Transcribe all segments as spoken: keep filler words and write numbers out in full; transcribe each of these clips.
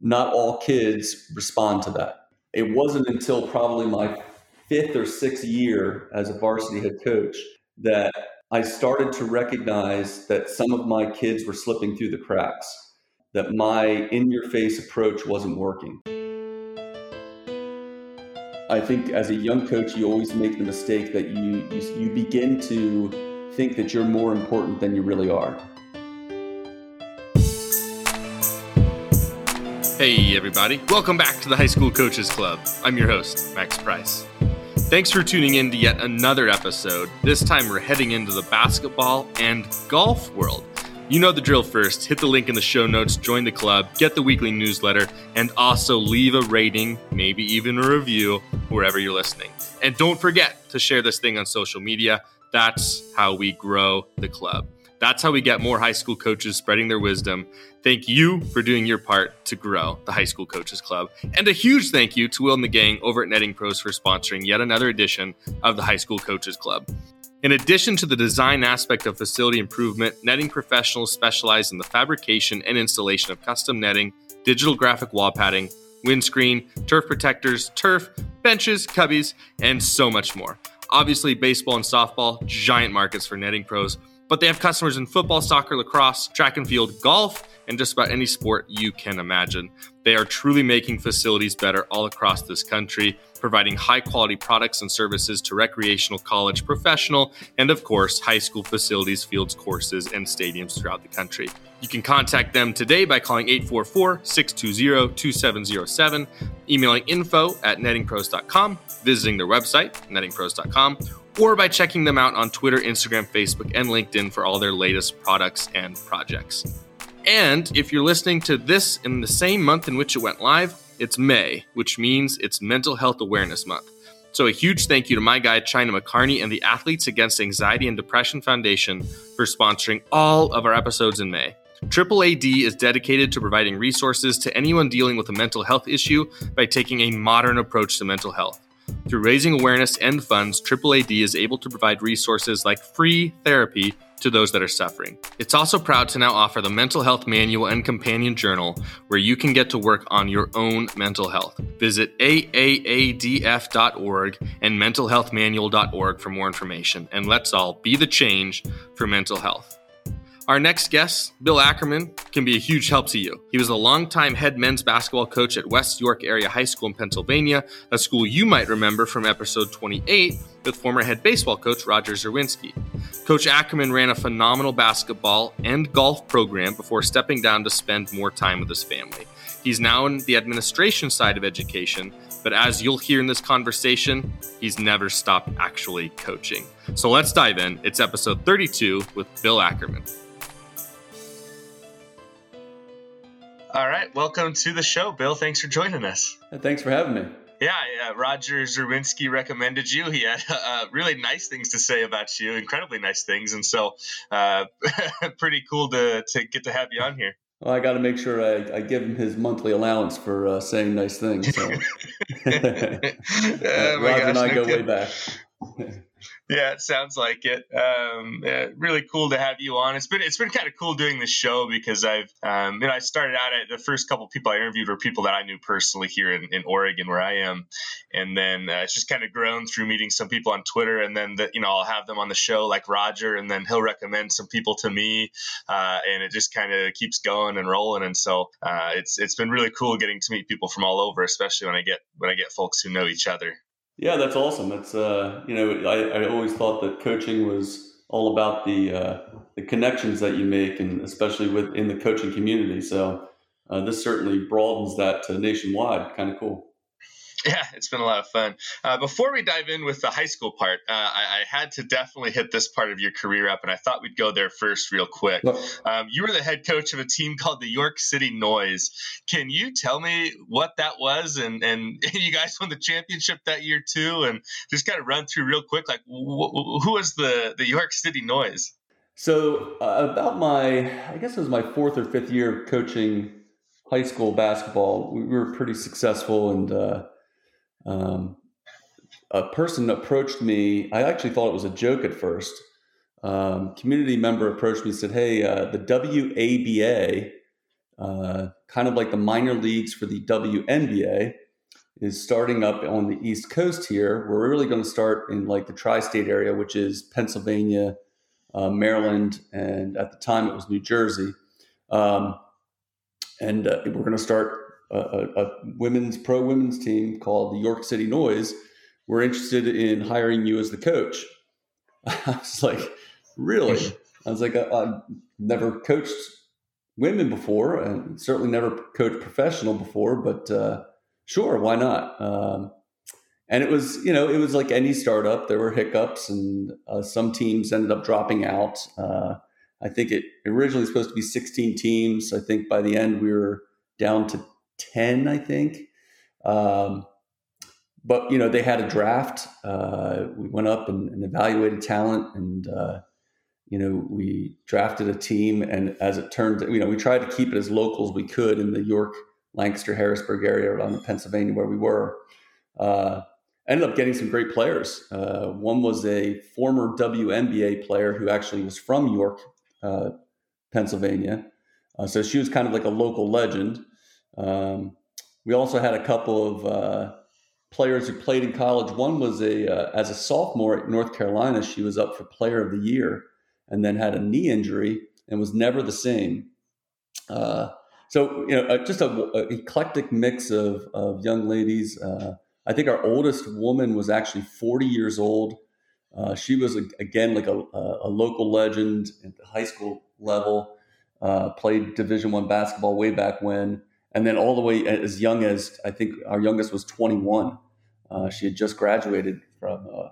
not all kids respond to that. It wasn't until probably my fifth or sixth year as a varsity head coach that I started to recognize that some of my kids were slipping through the cracks, that my in-your-face approach wasn't working. I think as a young coach, you always make the mistake that you, you, you begin to think that you're more important than you really are. Hey everybody, welcome back to the High School Coaches Club. I'm your host, Max Price. Thanks for tuning in to yet another episode. This time we're heading into the basketball and golf world. You know the drill first, hit the link in the show notes, join the club, get the weekly newsletter, and also leave a rating, maybe even a review, wherever you're listening. And don't forget to share this thing on social media. That's how we grow the club. That's how we get more high school coaches spreading their wisdom. Thank you for doing your part to grow the High School Coaches Club. And a huge thank you to Will and the gang over at Netting Pros for sponsoring yet another edition of the High School Coaches Club. In addition to the design aspect of facility improvement, netting professionals specialize in the fabrication and installation of custom netting, digital graphic wall padding, windscreen, turf protectors, turf, benches, cubbies, and so much more. Obviously, baseball and softball, giant markets for Netting Pros. But they have customers in football, soccer, lacrosse, track and field, golf, and just about any sport you can imagine. They are truly making facilities better all across this country, providing high-quality products and services to recreational, college, professional, and of course, high school facilities, fields, courses, and stadiums throughout the country. You can contact them today by calling eight four four, six two zero, two seven zero seven, emailing info at netting pros dot com, visiting their website, netting pros dot com, or by checking them out on Twitter, Instagram, Facebook, and LinkedIn for all their latest products and projects. And if you're listening to this in the same month in which it went live, it's May, which means it's Mental Health Awareness Month. So a huge thank you to my guy, China McCarney, and the Athletes Against Anxiety and Depression Foundation for sponsoring all of our episodes in May. triple A D is dedicated to providing resources to anyone dealing with a mental health issue by taking a modern approach to mental health. Through raising awareness and funds, triple A D is able to provide resources like free therapy to those that are suffering. It's also proud to now offer the Mental Health Manual and Companion Journal, where you can get to work on your own mental health. Visit A A A D F dot org and mental health manual dot org for more information. And let's all be the change for mental health. Our next guest, Bill Ackerman, can be a huge help to you. He was a longtime head men's basketball coach at West York Area High School in Pennsylvania, a school you might remember from episode twenty-eight with former head baseball coach Roger Czerwinski. Coach Ackerman ran a phenomenal basketball and golf program before stepping down to spend more time with his family. He's now in the administration side of education, but as you'll hear in this conversation, he's never stopped actually coaching. So let's dive in. It's episode thirty-two with Bill Ackerman. All right. Welcome to the show, Bill. Thanks for joining us. Thanks for having me. Yeah. Uh, Roger Czerwinski recommended you. He had uh, really nice things to say about you, incredibly nice things. And so uh, pretty cool to, to get to have you on here. Well, I got to make sure I, I give him his monthly allowance for uh, saying nice things. So. uh, oh Roger and I no go kid. way back. Yeah, it sounds like it. Um, yeah, really cool to have you on. It's been it's been kind of cool doing this show because I've um, you know I started out at the first couple of people I interviewed were people that I knew personally here in, in Oregon where I am, and then uh, it's just kind of grown through meeting some people on Twitter, and then the, you know I'll have them on the show like Roger, and then he'll recommend some people to me, uh, and it just kind of keeps going and rolling. And so uh, it's it's been really cool getting to meet people from all over, especially when I get when I get folks who know each other. Yeah, that's awesome. That's uh, you know, I, I always thought that coaching was all about the uh, the connections that you make, and especially within the coaching community. So uh, this certainly broadens that to nationwide. Kind of cool. Yeah, it's been a lot of fun. Uh, before we dive in with the high school part, uh, I, I had to definitely hit this part of your career up, and I thought we'd go there first real quick. Um, you were the head coach of a team called the York City Noise. Can you tell me what that was? And, and you guys won the championship that year too, and just kind of run through real quick, like wh- wh- who was the, the York City Noise? So uh, about my, I guess it was my fourth or fifth year of coaching high school basketball, we were pretty successful, and uh, Um, a person approached me. I actually thought it was a joke at first. Um, community member approached me and said, hey, uh, the W A B A uh, kind of like the minor leagues for the W N B A, is starting up on the East Coast here. We're really going to start in like the tri-state area, which is Pennsylvania, uh, Maryland, and at the time it was New Jersey. Um, and uh, we're going to start a, a, a women's pro women's team called the York City Noise. We're interested in hiring you as the coach. I was like, really? I was like, I, I've never coached women before, and certainly never coached professional before, but, uh, sure, why not? Um, and it was, you know, it was like any startup. There were hiccups, and uh, some teams ended up dropping out. Uh, I think it originally was supposed to be sixteen teams. I think by the end we were down to ten, I think. Um, but, you know, they had a draft. Uh, we went up and, and evaluated talent, and, uh, you know, we drafted a team. And as it turned out, you know, we tried to keep it as local as we could in the York, Lancaster, Harrisburg area around Pennsylvania where we were, uh, ended up getting some great players. Uh, one was a former W N B A player who actually was from York, uh, Pennsylvania. Uh, so she was kind of like a local legend. Um, we also had a couple of uh, players who played in college. One was a uh, as a sophomore at North Carolina, she was up for player of the year and then had a knee injury and was never the same. Uh So, you know, just a, a eclectic mix of, of young ladies. Uh, I think our oldest woman was actually forty years old. Uh, she was, again, like a, a local legend at the high school level, uh, played Division One basketball way back when. And then all the way as young as, I think our youngest was twenty-one. Uh, she had just graduated from uh,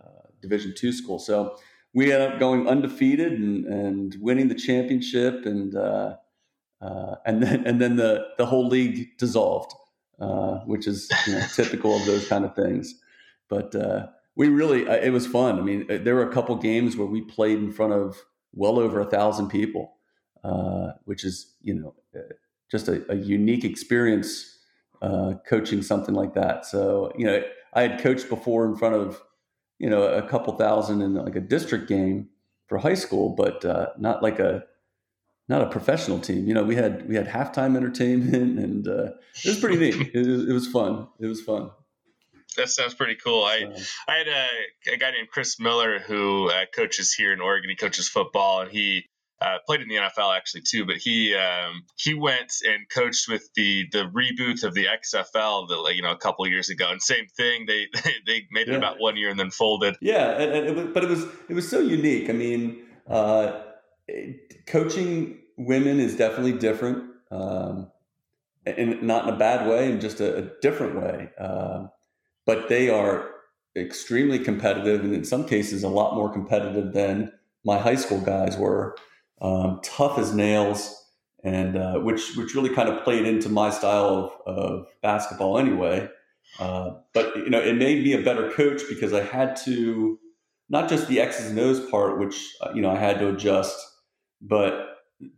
uh, Division Two school. So we ended up going undefeated and, and winning the championship, and uh Uh, and then, and then the, the whole league dissolved, uh, which is, you know, typical of those kind of things. But uh, we really, uh, it was fun. I mean, there were a couple games where we played in front of well over a thousand people, uh, which is, you know, just a, a unique experience uh, coaching something like that. So, you know, I had coached before in front of, you know, a couple thousand in like a district game for high school, but uh, not like a, not a professional team. You know, we had, we had halftime entertainment, and uh, it was pretty neat. It, it was fun. It was fun. That sounds pretty cool. I, uh, I had a, a guy named Chris Miller who uh, coaches here in Oregon. He coaches football, and he uh, played in the N F L actually too, but he, um, he went and coached with the, the reboot of the X F L that, you know, a couple of years ago, and same thing. They, they, they made it yeah. about one year and then folded. Yeah. And, and it was, but it was, it was so unique. I mean, uh, coaching women is definitely different, um, and not in a bad way, in just a, a different way. Uh, but they are extremely competitive, and in some cases a lot more competitive than my high school guys were. Um, tough as nails, and uh, which which really kind of played into my style of, of basketball anyway. Uh, but you know, it made me a better coach because I had to, not just the X's and O's part, which you know I had to adjust, but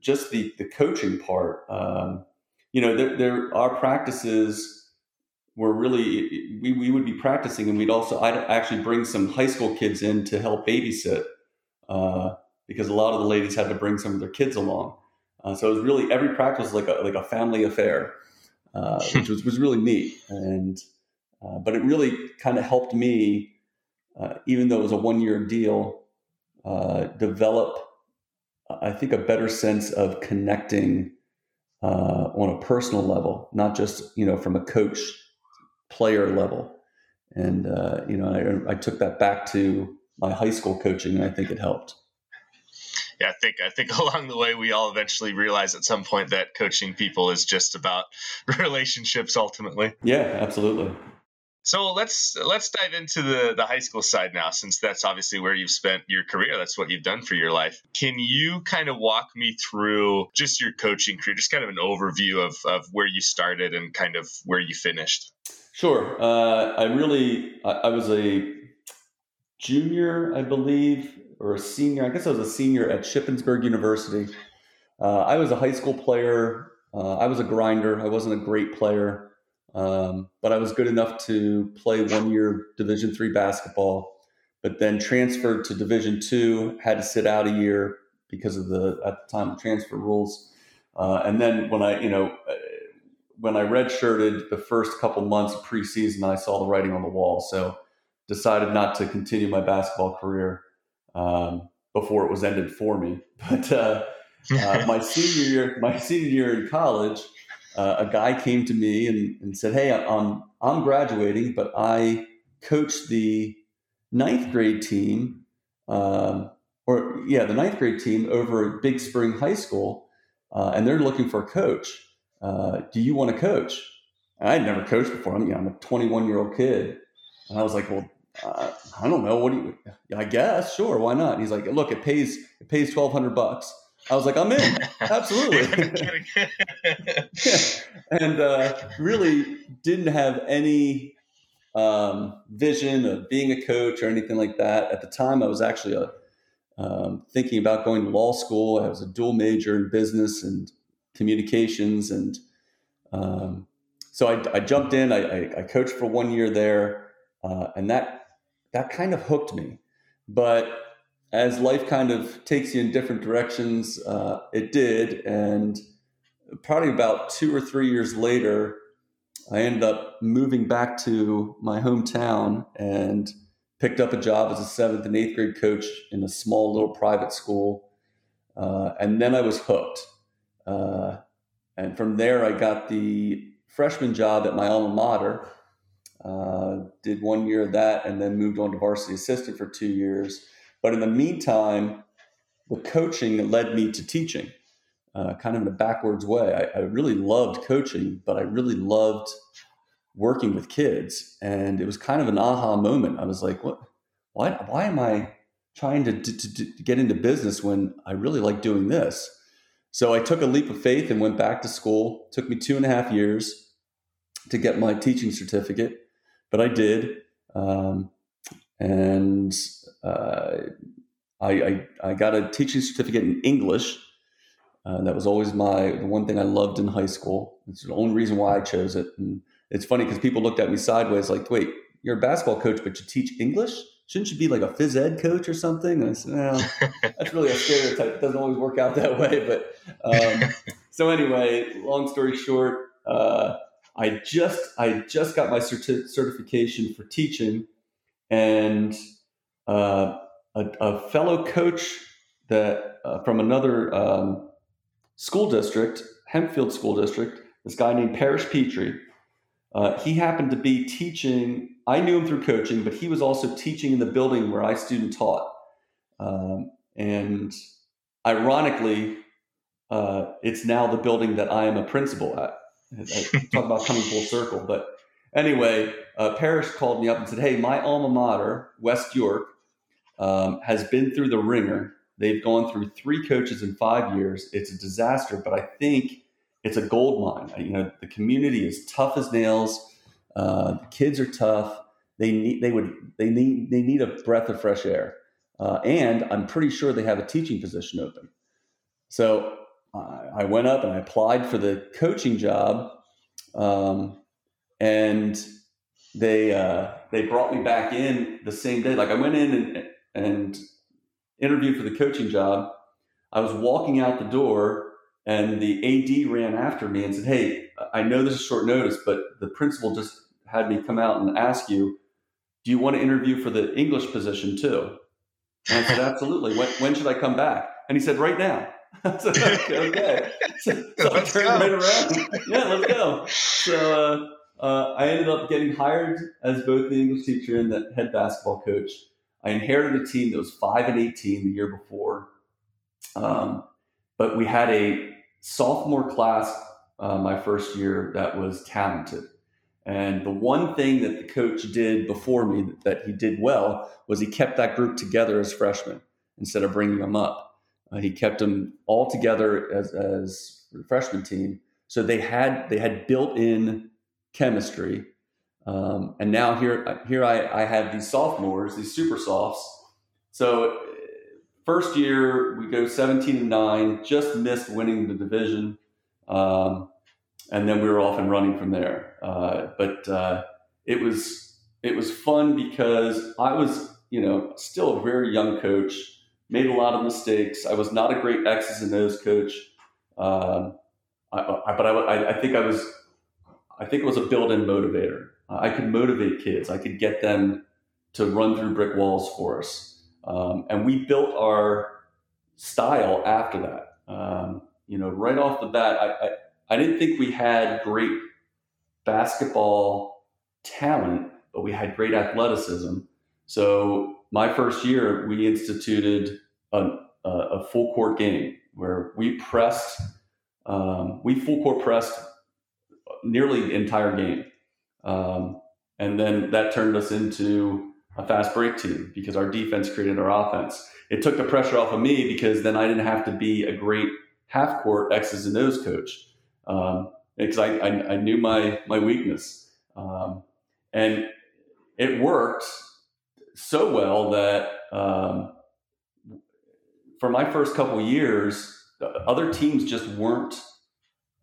just the, the coaching part. Um, you know, there, there, our practices were really, we, we would be practicing, and we'd also, I'd actually bring some high school kids in to help babysit, uh, because a lot of the ladies had to bring some of their kids along. Uh, so it was really, every practice was like a, like a family affair, uh, which was, was really neat. And, uh, but it really kind of helped me, uh, even though it was a one-year deal, uh, develop, I think, a better sense of connecting uh, on a personal level, not just, you know, from a coach player level. And, uh, you know, I, I took that back to my high school coaching, and I think it helped. Yeah, I think I think along the way, we all eventually realize at some point that coaching people is just about relationships ultimately. Yeah, absolutely. So let's let's dive into the, the high school side now, since that's obviously where you've spent your career. That's what you've done for your life. Can you kind of walk me through just your coaching career, just kind of an overview of, of where you started and kind of where you finished? Sure. Uh, I really, I, I was a junior, I believe, or a senior. I guess I was a senior at Shippensburg University. Uh, I was a high school player. Uh, I was a grinder. I wasn't a great player. Um, but I was good enough to play one year Division three basketball, but then transferred to Division two, had to sit out a year because of the, at the time, transfer rules. Uh, and then when I, you know, when I redshirted the first couple months of preseason, I saw the writing on the wall. So decided not to continue my basketball career um, before it was ended for me. But uh, uh, my senior year, my senior year in college, uh, a guy came to me and, and said, "Hey, I'm I'm graduating, but I coached the ninth grade team, um, or yeah, the ninth grade team over at Big Spring High School, uh, and they're looking for a coach. Uh, do you want to coach?" And I'd never coached before. I'm, you know, I'm a twenty-one year old kid. And I was like, well, uh, I don't know. What do you, I guess, sure. Why not? And he's like, look, it pays, it pays twelve hundred bucks. I was like, I'm in. Absolutely. Yeah. And, uh, really didn't have any, um, vision of being a coach or anything like that. At the time, I was actually, a, um, thinking about going to law school. I was a dual major in business and communications. And, um, so I, I jumped in, I, I, I coached for one year there. Uh, and that that kind of hooked me. But as life kind of takes you in different directions, uh, it did. And probably about two or three years later, I ended up moving back to my hometown and picked up a job as a seventh and eighth grade coach in a small little private school. Uh, and then I was hooked. Uh, and from there, I got the freshman job at my alma mater. Uh, did one year of that and then moved on to varsity assistant for two years. But in the meantime, the coaching led me to teaching, uh, kind of in a backwards way. I, I really loved coaching, but I really loved working with kids. And it was kind of an aha moment. I was like, what, why, why am I trying to, to, to get into business when I really like doing this? So I took a leap of faith and went back to school. It took me two and a half years to get my teaching certificate. But I did, um, and uh, I, I I got a teaching certificate in English. Uh, that was always my the one thing I loved in high school. It's the only reason why I chose it. And it's funny because people looked at me sideways like, wait, you're a basketball coach, but you teach English? Shouldn't you be like a phys ed coach or something? And I said, no, that's really a stereotype. It doesn't always work out that way. But um, so anyway, long story short, uh, I just I just got my certi- certification for teaching, and uh, a, a fellow coach that uh, from another um, school district, Hempfield School District, this guy named Parrish Petrie, uh, he happened to be teaching. I knew him through coaching, but he was also teaching in the building where I student taught. Um, and ironically, uh, it's now the building that I am a principal at. I talk about coming full circle. But anyway, uh, Parrish called me up and said, hey, my alma mater, West York, um, has been through the ringer. They've gone through three coaches in five years. It's a disaster, but I think it's a gold mine. You know, the community is tough as nails. Uh, the kids are tough. They need, they would, they need, they need a breath of fresh air. Uh, and I'm pretty sure they have a teaching position open. So I went up and I applied for the coaching job, um, and they uh, they brought me back in the same day. Like I went in and, and interviewed for the coaching job. I was walking out the door, and the A D ran after me and said, "Hey, I know this is short notice, but the principal just had me come out and ask you, do you want to interview for the English position too?" And I said, "Absolutely. When, when should I come back?" And he said, "Right now." I said, okay, okay. So, so I turned right around. Yeah, let's go. So uh, uh, I ended up getting hired as both the English teacher and the head basketball coach. I inherited a team that was five and eighteen the year before. Um, but we had a sophomore class uh, my first year that was talented. And the one thing that the coach did before me that, that he did well was he kept that group together as freshmen instead of bringing them up. Uh, he kept them all together as, as a freshman team. So they had they had built-in chemistry. Um, and now here, here I, I have these sophomores, these super softs. So first year, we go seventeen and nine, just missed winning the division. Um, and then we were off and running from there. Uh, but uh, it was it was fun because I was, you know, still a very young coach. Made a lot of mistakes. I was not a great X's and O's coach. Um, I, I, but I, I think I was, I think it was a built-in motivator. I could motivate kids. I could get them to run through brick walls for us. Um, and we built our style after that. Um, you know, right off the bat, I, I, I didn't think we had great basketball talent, but we had great athleticism. So my first year, we instituted a, a, a full court game where we pressed, um, we full court pressed nearly the entire game. Um, and then that turned us into a fast break team because our defense created our offense. It took the pressure off of me because then I didn't have to be a great half court X's and O's coach. Um, because I, I, I knew my, my weakness. Um, and it worked so well that, um, for my first couple of years, other teams just weren't,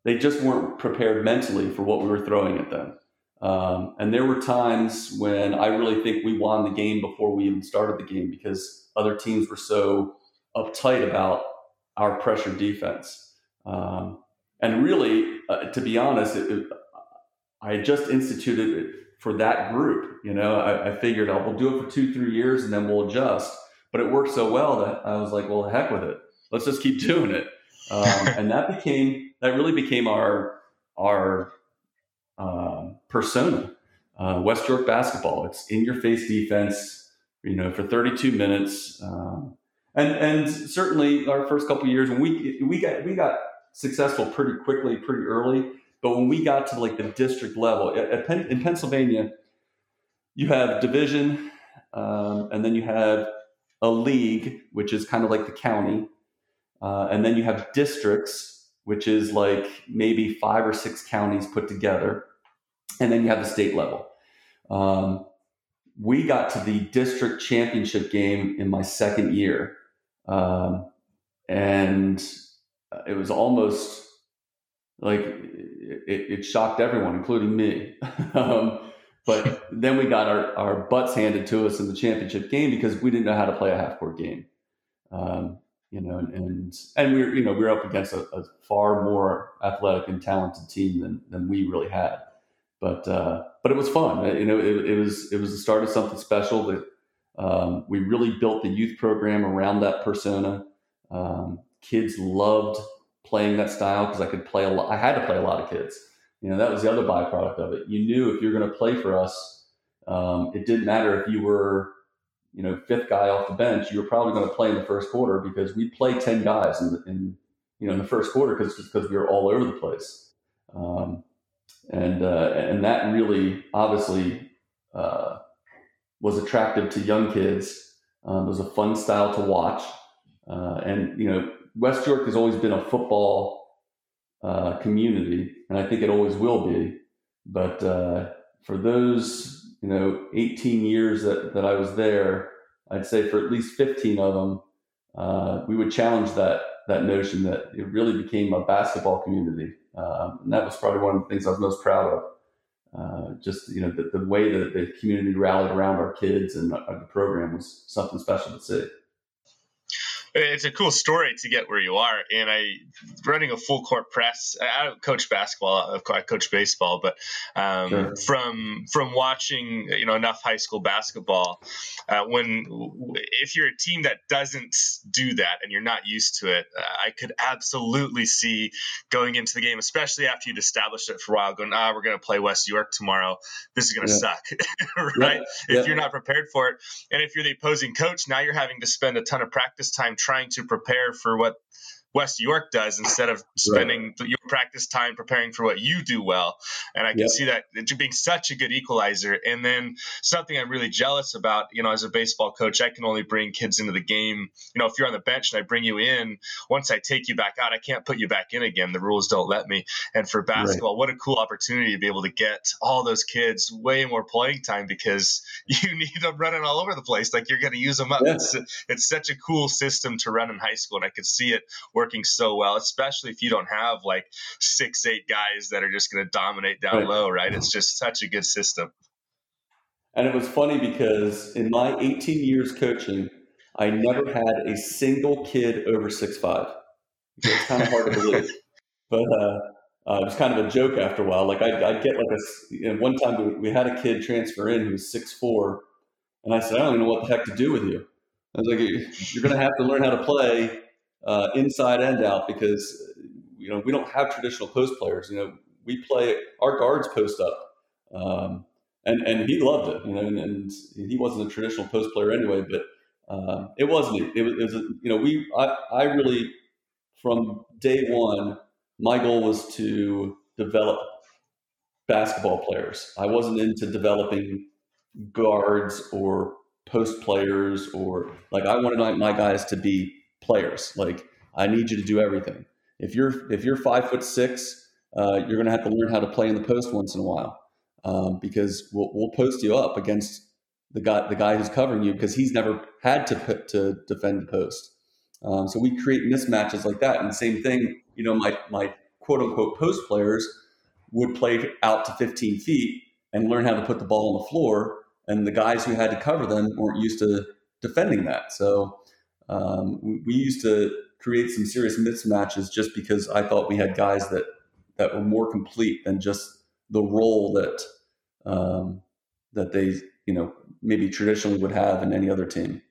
they just weren't prepared mentally for what we were throwing at them. Um, and there were times when I really think we won the game before we even started the game because other teams were so uptight about our pressure defense. Um, and really, uh, to be honest, it, it, I just instituted it for that group. You know, I, I figured I'll, we'll do it for two, three years and then we'll adjust. But it worked so well that I was like, well, heck with it. Let's just keep doing it. Um, and that became, that really became our, our, um, persona, uh, West York basketball. It's in your face defense, you know, for thirty-two minutes. Um, and, and certainly our first couple of years when we, we got, we got successful pretty quickly, pretty early, but when we got to like the district level at, at, in Pennsylvania, you have division, um, and then you have a league, which is kind of like the county. Uh, and then you have districts, which is like maybe five or six counties put together. And then you have the state level. Um, we got to the district championship game in my second year. Um, and it was almost like it, it shocked everyone, including me. um, but then we got our, our butts handed to us in the championship game because we didn't know how to play a half court game. Um, You know, and and we were, you know, we were up against a, a far more athletic and talented team than, than we really had, but uh, but it was fun. You know, it, it was it was the start of something special. That um, we really built the youth program around that persona. Um, kids loved playing that style because I could play a lot. I had to play a lot of kids. You know, that was the other byproduct of it. You knew if you're going to play for us, um, it didn't matter if you were, you know, fifth guy off the bench, you were probably going to play in the first quarter because we played ten guys in, in you know, in the first quarter because because we were all over the place, um, and uh, and that really obviously uh, was attractive to young kids. Um, it was a fun style to watch, uh, and you know, West York has always been a football uh, community, and I think it always will be. But uh, for those, you know, eighteen years that, that I was there, I'd say for at least fifteen of them, uh, we would challenge that that notion that it really became a basketball community. Um, and that was probably one of the things I was most proud of. Uh, just, you know, the, the way that the community rallied around our kids and the, the program was something special to see. It's a cool story to get where you are. And I running a full court press, I don't coach basketball, I coach baseball, but um, sure. from from watching, you know, enough high school basketball, uh, when if you're a team that doesn't do that and you're not used to it, uh, I could absolutely see going into the game, especially after you'd established it for a while, going, ah, we're going to play West York tomorrow. This is going to yeah. suck, right? Yeah. If yeah. you're not prepared for it. And if you're the opposing coach, now you're having to spend a ton of practice time trying to prepare for what West York does instead of spending right. your practice time preparing for what you do well. And I can yep. see that being such a good equalizer. And then something I'm really jealous about, you know, as a baseball coach, I can only bring kids into the game. You know, if you're on the bench and I bring you in, once I take you back out, I can't put you back in again. The rules don't let me. And for basketball, right. what a cool opportunity to be able to get all those kids way more playing time because you need them running all over the place. Like you're going to use them up. Yeah. It's, it's such a cool system to run in high school. And I could see it working so well, especially if you don't have like six, eight guys that are just going to dominate down right. low, right? It's just such a good system. And it was funny because in my eighteen years coaching, I never had a single kid over six five. It's kind of hard to believe, but uh, Uh, it was kind of a joke after a while. Like I'd, I'd get like a, you know, one time we had a kid transfer in who was six foot four, and I said, I don't even know what the heck to do with you. I was like, you're going to have to learn how to play uh, inside and out, because, you know, we don't have traditional post players. You know, we play, our guards post up. Um, and, and he loved it, you know, and, and he wasn't a traditional post player anyway, but uh, it wasn't, it was, it was, you know, we, I, I really, from day one, my goal was to develop basketball players. I wasn't into developing guards or post players, or like, I wanted my, my guys to be players. Like, I need you to do everything. If you're, if you're five foot six, uh, you're going to have to learn how to play in the post once in a while. Um, because we'll, we'll post you up against the guy, the guy who's covering you, because he's never had to put, to defend the post. Um, so we create mismatches like that. And the same thing, you know, my, my quote unquote post players would play out to fifteen feet and learn how to put the ball on the floor. And the guys who had to cover them weren't used to defending that. So um, we, we used to create some serious mismatches, just because I thought we had guys that, that were more complete than just the role that um, that they, you know, maybe traditionally would have in any other team.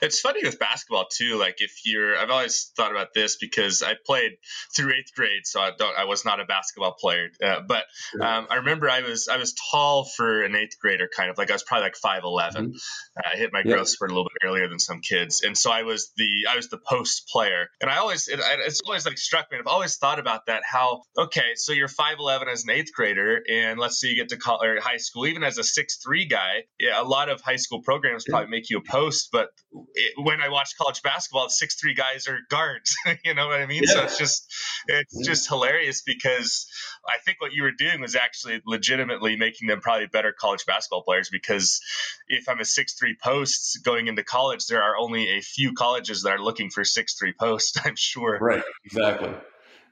It's funny with basketball too. Like if you're, I've always thought about this because I played through eighth grade, so I don't, I was not a basketball player. Uh, but um, I remember I was, I was tall for an eighth grader, kind of like I was probably like five eleven. Mm-hmm. Uh, I hit my growth yeah. spurt a little bit earlier than some kids, and so I was the, I was the post player. And I always, it, it's always like struck me. I've always thought about that. How okay, so you're five eleven as an eighth grader, and let's say you get to college or high school, even as a six three guy. Yeah, a lot of high school programs yeah. probably make you a post, but It, when I watch college basketball, six three guys are guards. You know what I mean? Yeah. So it's just it's yeah. just hilarious, because I think what you were doing was actually legitimately making them probably better college basketball players, because if I'm a six three post going into college, there are only a few colleges that are looking for six three posts, I'm sure. Right. Exactly.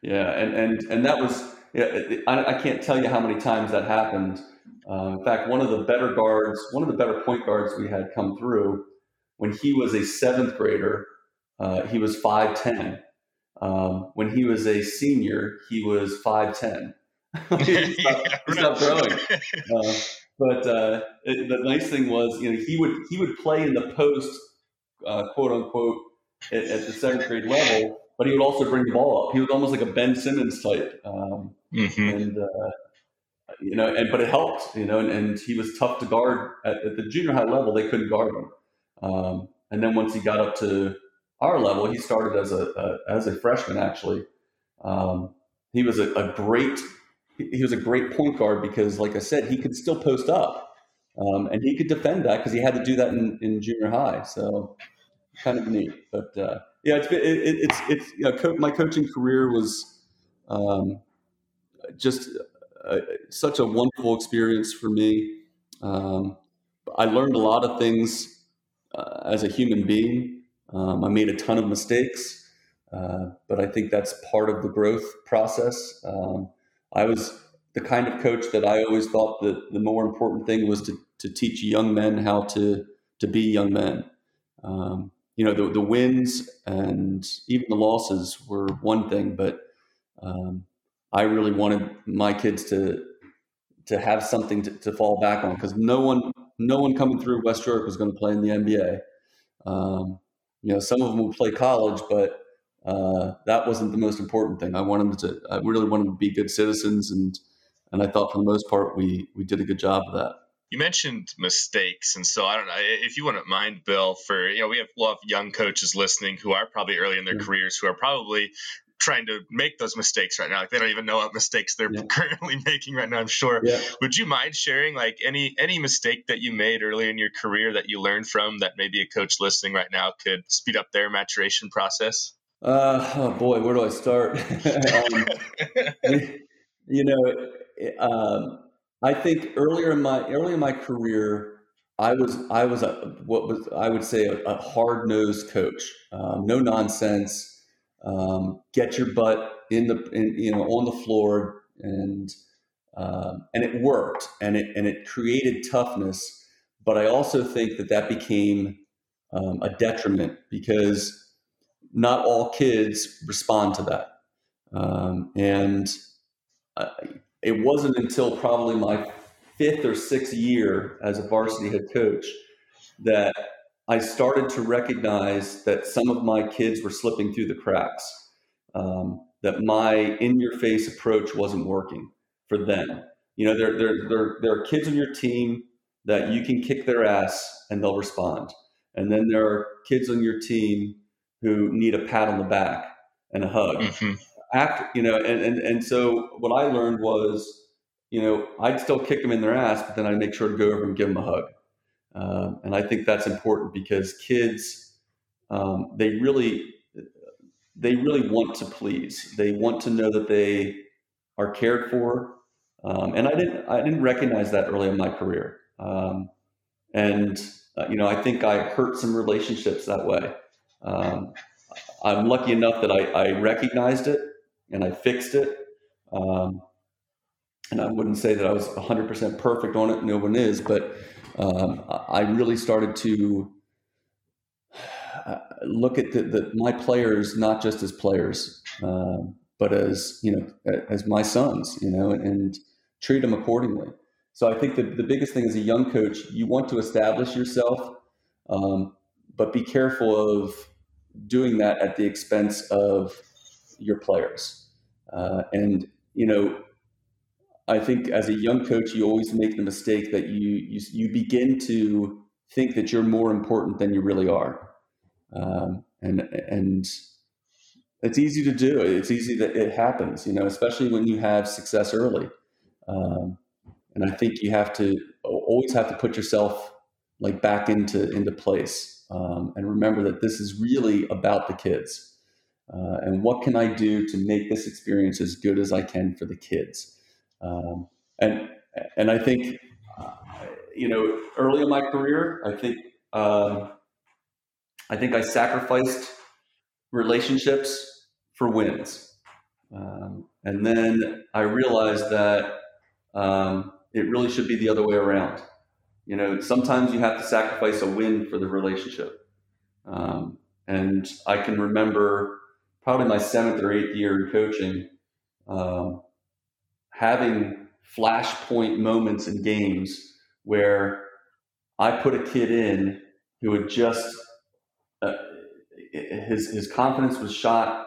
Yeah. And and and that was yeah, I, I can't tell you how many times that happened. Uh, in fact, one of the better guards, one of the better point guards we had come through, when he was a seventh grader, uh, he was five ten. Um, when he was a senior, he was five ten. He stopped, yeah, he stopped growing. Uh, but uh, it, the nice thing was, you know, he would he would play in the post, uh, quote unquote, at, at the seventh grade level. But he would also bring the ball up. He was almost like a Ben Simmons type, um, mm-hmm. and uh, you know, and but it helped, you know, and, and he was tough to guard at, at the junior high level. They couldn't guard him. Um, and then once he got up to our level, he started as a, a as a freshman, actually. Um, he was a, a great, he was a great point guard, because like I said, he could still post up, um, and he could defend that, because he had to do that in, in junior high. So kind of neat, but, uh, yeah, it's, been, it, it, it's, it's, you know, co- my coaching career was, um, just, uh, such a wonderful experience for me. Um, I learned a lot of things. Uh, as a human being, um, I made a ton of mistakes, uh, but I think that's part of the growth process. Um, I was the kind of coach that I always thought that the more important thing was to, to teach young men how to, to be young men. Um, you know, the, the wins and even the losses were one thing, but um, I really wanted my kids to to have something to, to fall back on, because no one No one coming through West York was going to play in the N B A. Um, you know, some of them would play college, but uh, that wasn't the most important thing. I wanted them to. I really wanted them to be good citizens, and and I thought for the most part we we did a good job of that. You mentioned mistakes, and so I don't know if you wouldn't mind, Bill. For you know, we have a lot of young coaches listening who are probably early in their yeah. careers, who are probably trying to make those mistakes right now. Like they don't even know what mistakes they're yeah. currently making right now, I'm sure. Yeah. Would you mind sharing like any, any mistake that you made early in your career that you learned from, that maybe a coach listening right now could speed up their maturation process? Uh, oh boy, where do I start? um, you know, um, I think earlier in my, early in my career, I was, I was, a, what was, I would say a, a hard-nosed coach, um, no nonsense. Um, get your butt in the, in, you know, on the floor, and, um, and it worked, and it, and it created toughness. But I also think that that became, um, a detriment, because not all kids respond to that. Um, and I, it wasn't until probably my fifth or sixth year as a varsity head coach that I started to recognize that some of my kids were slipping through the cracks, um, that my in-your-face approach wasn't working for them. You know, there, there, there, there are kids on your team that you can kick their ass and they'll respond. And then there are kids on your team who need a pat on the back and a hug. Mm-hmm. Act, you know, and, and, and so what I learned was, you know, I'd still kick them in their ass, but then I'd make sure to go over and give them a hug. Um, and I think that's important because kids, um, they really, they really want to please. They want to know that they are cared for. Um, and I didn't, I didn't recognize that early in my career. Um, and, uh, you know, I think I hurt some relationships that way. Um, I'm lucky enough that I, I recognized it and I fixed it. Um, and I wouldn't say that I was one hundred percent perfect on it. No one is, but um, I really started to look at the, the, my players, not just as players, um, but as, you know, as my sons, you know, and, and treat them accordingly. So I think the, the biggest thing as a young coach, you want to establish yourself, um, but be careful of doing that at the expense of your players. Uh, and, you know, I think as a young coach, you always make the mistake that you, you, you begin to think that you're more important than you really are. Um, and, and it's easy to do. It's easy that it happens, you know, especially when you have success early. Um, and I think you have to always have to put yourself like back into, into place. Um, and remember that this is really about the kids. Uh, and what can I do to make this experience as good as I can for the kids? Um, and, and I think, you know, early in my career, I think, um, I think I sacrificed relationships for wins. Um, and then I realized that, um, it really should be the other way around. You know, sometimes you have to sacrifice a win for the relationship. Um, and I can remember probably my seventh or eighth year in coaching, um, having flashpoint moments in games where I put a kid in who had just, uh, his his confidence was shot.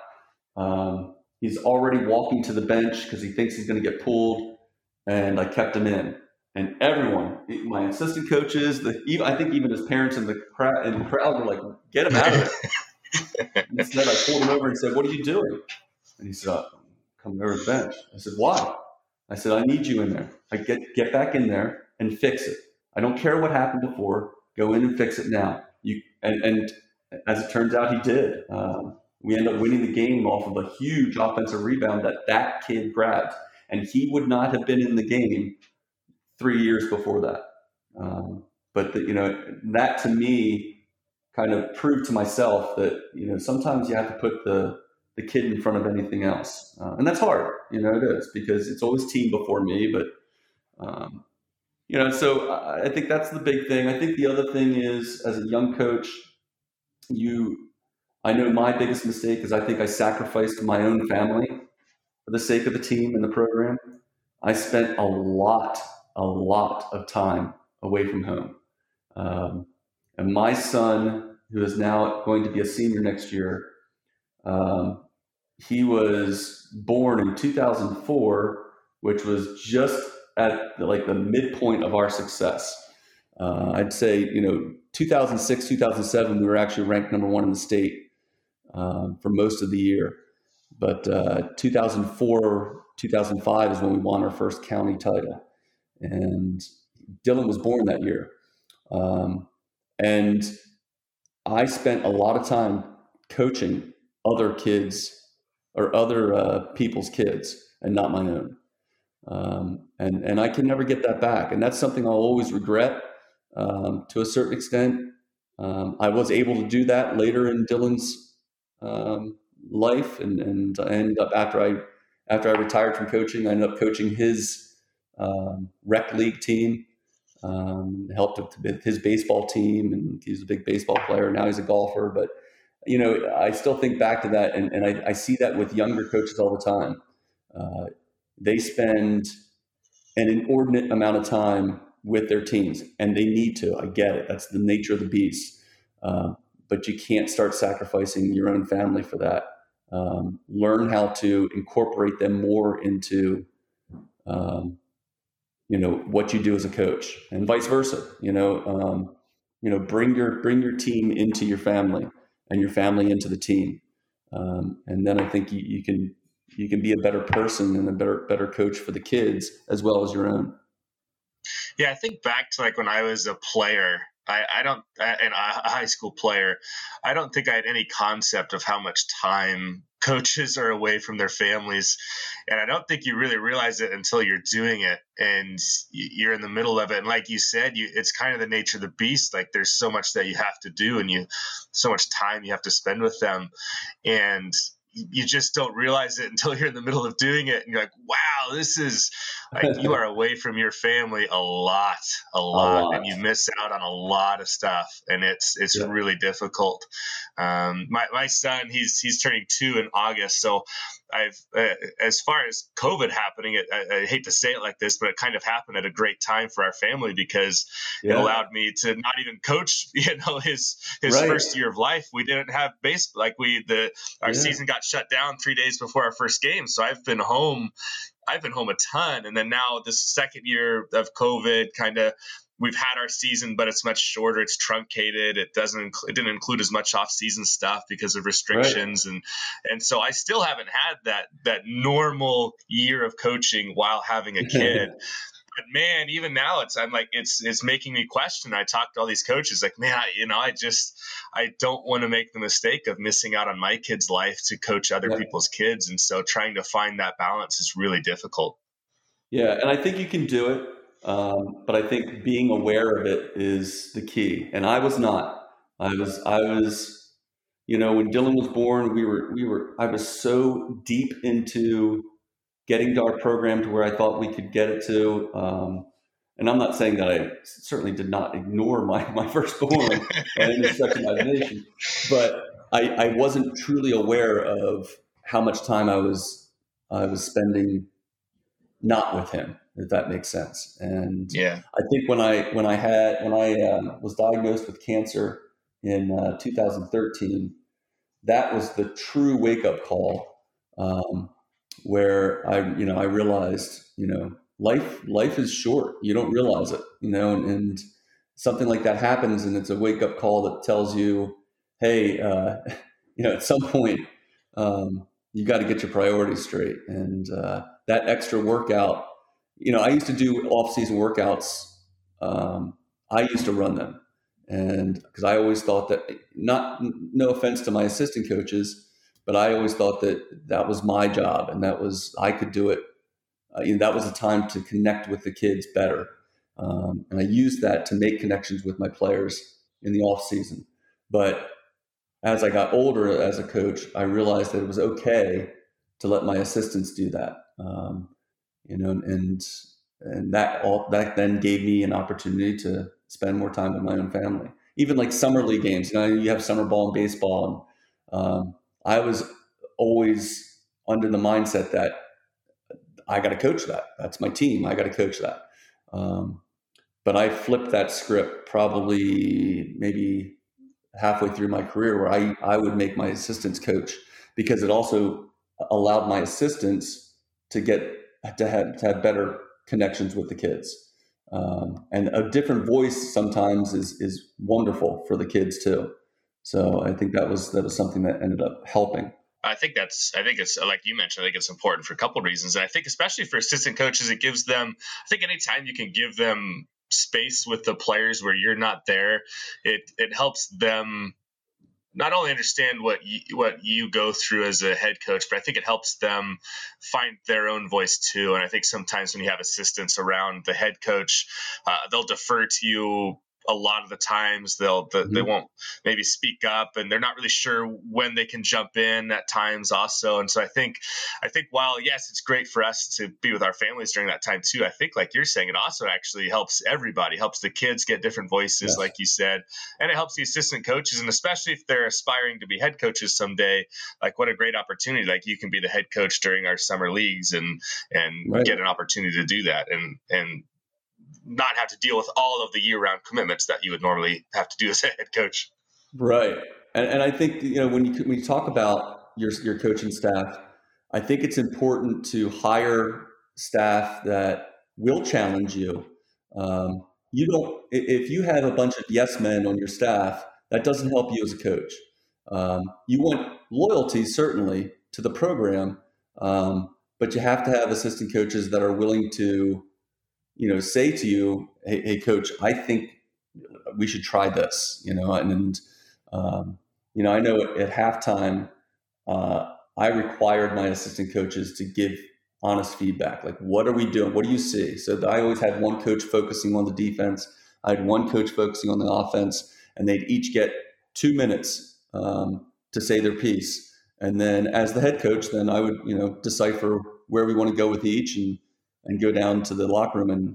Um, he's already walking to the bench because he thinks he's going to get pulled, and I kept him in. And everyone, my assistant coaches, the even, I think even his parents in the crowd, in the crowd were like, "Get him out of it!" Instead, I pulled him over and said, "What are you doing?" And he said, "I'm coming over to the bench." I said, "Why?" I said, I need you in there. I get, get back in there and fix it. I don't care what happened before. Go in and fix it now. You and, and as it turns out, he did. Um, we ended up winning the game off of a huge offensive rebound that that kid grabbed. And he would not have been in the game three years before that. Um, but, the, you know, that to me kind of proved to myself that, you know, sometimes you have to put the the kid in front of anything else. Uh, and that's hard, you know, it is, because it's always team before me, but, um, you know, so I, I think that's the big thing. I think the other thing is, as a young coach, you, I know my biggest mistake is I think I sacrificed my own family for the sake of the team and the program. I spent a lot, a lot of time away from home. Um, and my son, who is now going to be a senior next year, um, he was born in two thousand four, which was just at the, like the midpoint of our success. Uh, I'd say, you know, two thousand six, two thousand seven, we were actually ranked number one in the state, um, for most of the year. But, uh, two thousand four, two thousand five is when we won our first county title, and Dylan was born that year. Um, and I spent a lot of time coaching other kids or other uh, people's kids and not my own. Um, and, and I can never get that back. And that's something I'll always regret, um, to a certain extent. Um, I was able to do that later in Dylan's um, life. And, and I ended up after I, after I retired from coaching, I ended up coaching his um, rec league team, um, helped with his baseball team, and he's a big baseball player. Now he's a golfer, but you know, I still think back to that, and, and I, I see that with younger coaches all the time. Uh, they spend an inordinate amount of time with their teams, and they need to. I get it. That's the nature of the beast. Uh, but you can't start sacrificing your own family for that. Um, learn how to incorporate them more into, um, you know, what you do as a coach, and vice versa. You know, um, you know, bring your bring your team into your family, and your family into the team, um, and then I think you, you can you can be a better person and a better better coach for the kids as well as your own. Yeah, I think back to like when I was a player. I, I don't, and a high school player, I don't think I had any concept of how much time coaches are away from their families. And I don't think you really realize it until you're doing it and you're in the middle of it. And like you said, you, it's kind of the nature of the beast. Like there's so much that you have to do and you, so much time you have to spend with them. And you just don't realize it until you're in the middle of doing it. And you're like, wow, this is like, you are away from your family a lot, a lot, a lot. And you miss out on a lot of stuff. And it's, it's yeah. really difficult. Um, my, my son, he's, he's turning two in August. So I've, uh, as far as COVID happening, it, I, I hate to say it like this, but it kind of happened at a great time for our family because yeah. it allowed me to not even coach, you know, his, his right. first year of life. We didn't have baseball. Like we, the, our yeah. season got shut down three days before our first game. So I've been home, I've been home a ton. And then now this second year of COVID kind of, we've had our season, but it's much shorter. It's truncated. It doesn't, it didn't include as much off season stuff because of restrictions. Right. And, and so I still haven't had that, that normal year of coaching while having a kid. But man, even now it's, I'm like, it's, it's making me question. I talked to all these coaches like, man, I, you know, I just, I don't want to make the mistake of missing out on my kid's life to coach other yeah. people's kids. And so trying to find that balance is really difficult. Yeah. And I think you can do it. Um, but I think being aware of it is the key. And I was not, I was, I was, you know, when Dylan was born, we were, we were, I was so deep into getting to our program to where I thought we could get it to. Um, and I'm not saying that I certainly did not ignore my, my firstborn and intersection imagination, but I, I wasn't truly aware of how much time I was, I was spending not with him, if that makes sense. And yeah. I think when I when I had when I uh, was diagnosed with cancer in uh, two thousand thirteen, that was the true wake up call, um, where I you know I realized you know life life is short. You don't realize it, you know, and, and something like that happens, and it's a wake up call that tells you, hey, uh, you know, at some point um, you got to get your priorities straight, and uh, that extra workout. You know, I used to do off-season workouts. Um, I used to run them, and because I always thought that, not no offense to my assistant coaches, but I always thought that that was my job, and that was I could do it. Uh, you know, that was a time to connect with the kids better, um, and I used that to make connections with my players in the off-season. But as I got older as a coach, I realized that it was okay to let my assistants do that. Um, You know, and and that all that then gave me an opportunity to spend more time with my own family. Even like summer league games, you know, you have summer ball and baseball, and um, I was always under the mindset that I got to coach that. That's my team. I got to coach that. Um, but I flipped that script probably maybe halfway through my career, where I I would make my assistants coach, because it also allowed my assistants to get. to have to have better connections with the kids. Um, and a different voice sometimes is, is wonderful for the kids too. So I think that was, that was something that ended up helping. I think that's, I think it's like you mentioned, I think it's important for a couple of reasons. And I think especially for assistant coaches, it gives them, I think anytime you can give them space with the players where you're not there, it, it helps them not only understand what you, what you go through as a head coach, but I think it helps them find their own voice too. And I think sometimes when you have assistants around the head coach, uh, they'll defer to you a lot of the times they'll the, mm-hmm. they won't maybe speak up, and they're not really sure when they can jump in at times also. And so I think I think while yes, it's great for us to be with our families during that time too, I think like you're saying, it also actually helps everybody, helps the kids get different voices, yes. like you said, and it helps the assistant coaches, and especially if they're aspiring to be head coaches someday, like what a great opportunity! Like you can be the head coach during our summer leagues and and right. get an opportunity to do that, and and. not have to deal with all of the year-round commitments that you would normally have to do as a head coach. Right. And and I think, you know, when you, when you talk about your, your coaching staff, I think it's important to hire staff that will challenge you. Um, you don't, if you have a bunch of yes men on your staff, that doesn't help you as a coach. Um, you want loyalty, certainly, to the program, um, but you have to have assistant coaches that are willing to, you know, say to you, hey, hey, coach, I think we should try this, you know, and, and um, you know, I know at, at halftime, uh, I required my assistant coaches to give honest feedback. Like, what are we doing? What do you see? So I always had one coach focusing on the defense. I had one coach focusing on the offense, and they'd each get two minutes um, to say their piece. And then as the head coach, then I would, you know, decipher where we want to go with each, and and go down to the locker room and,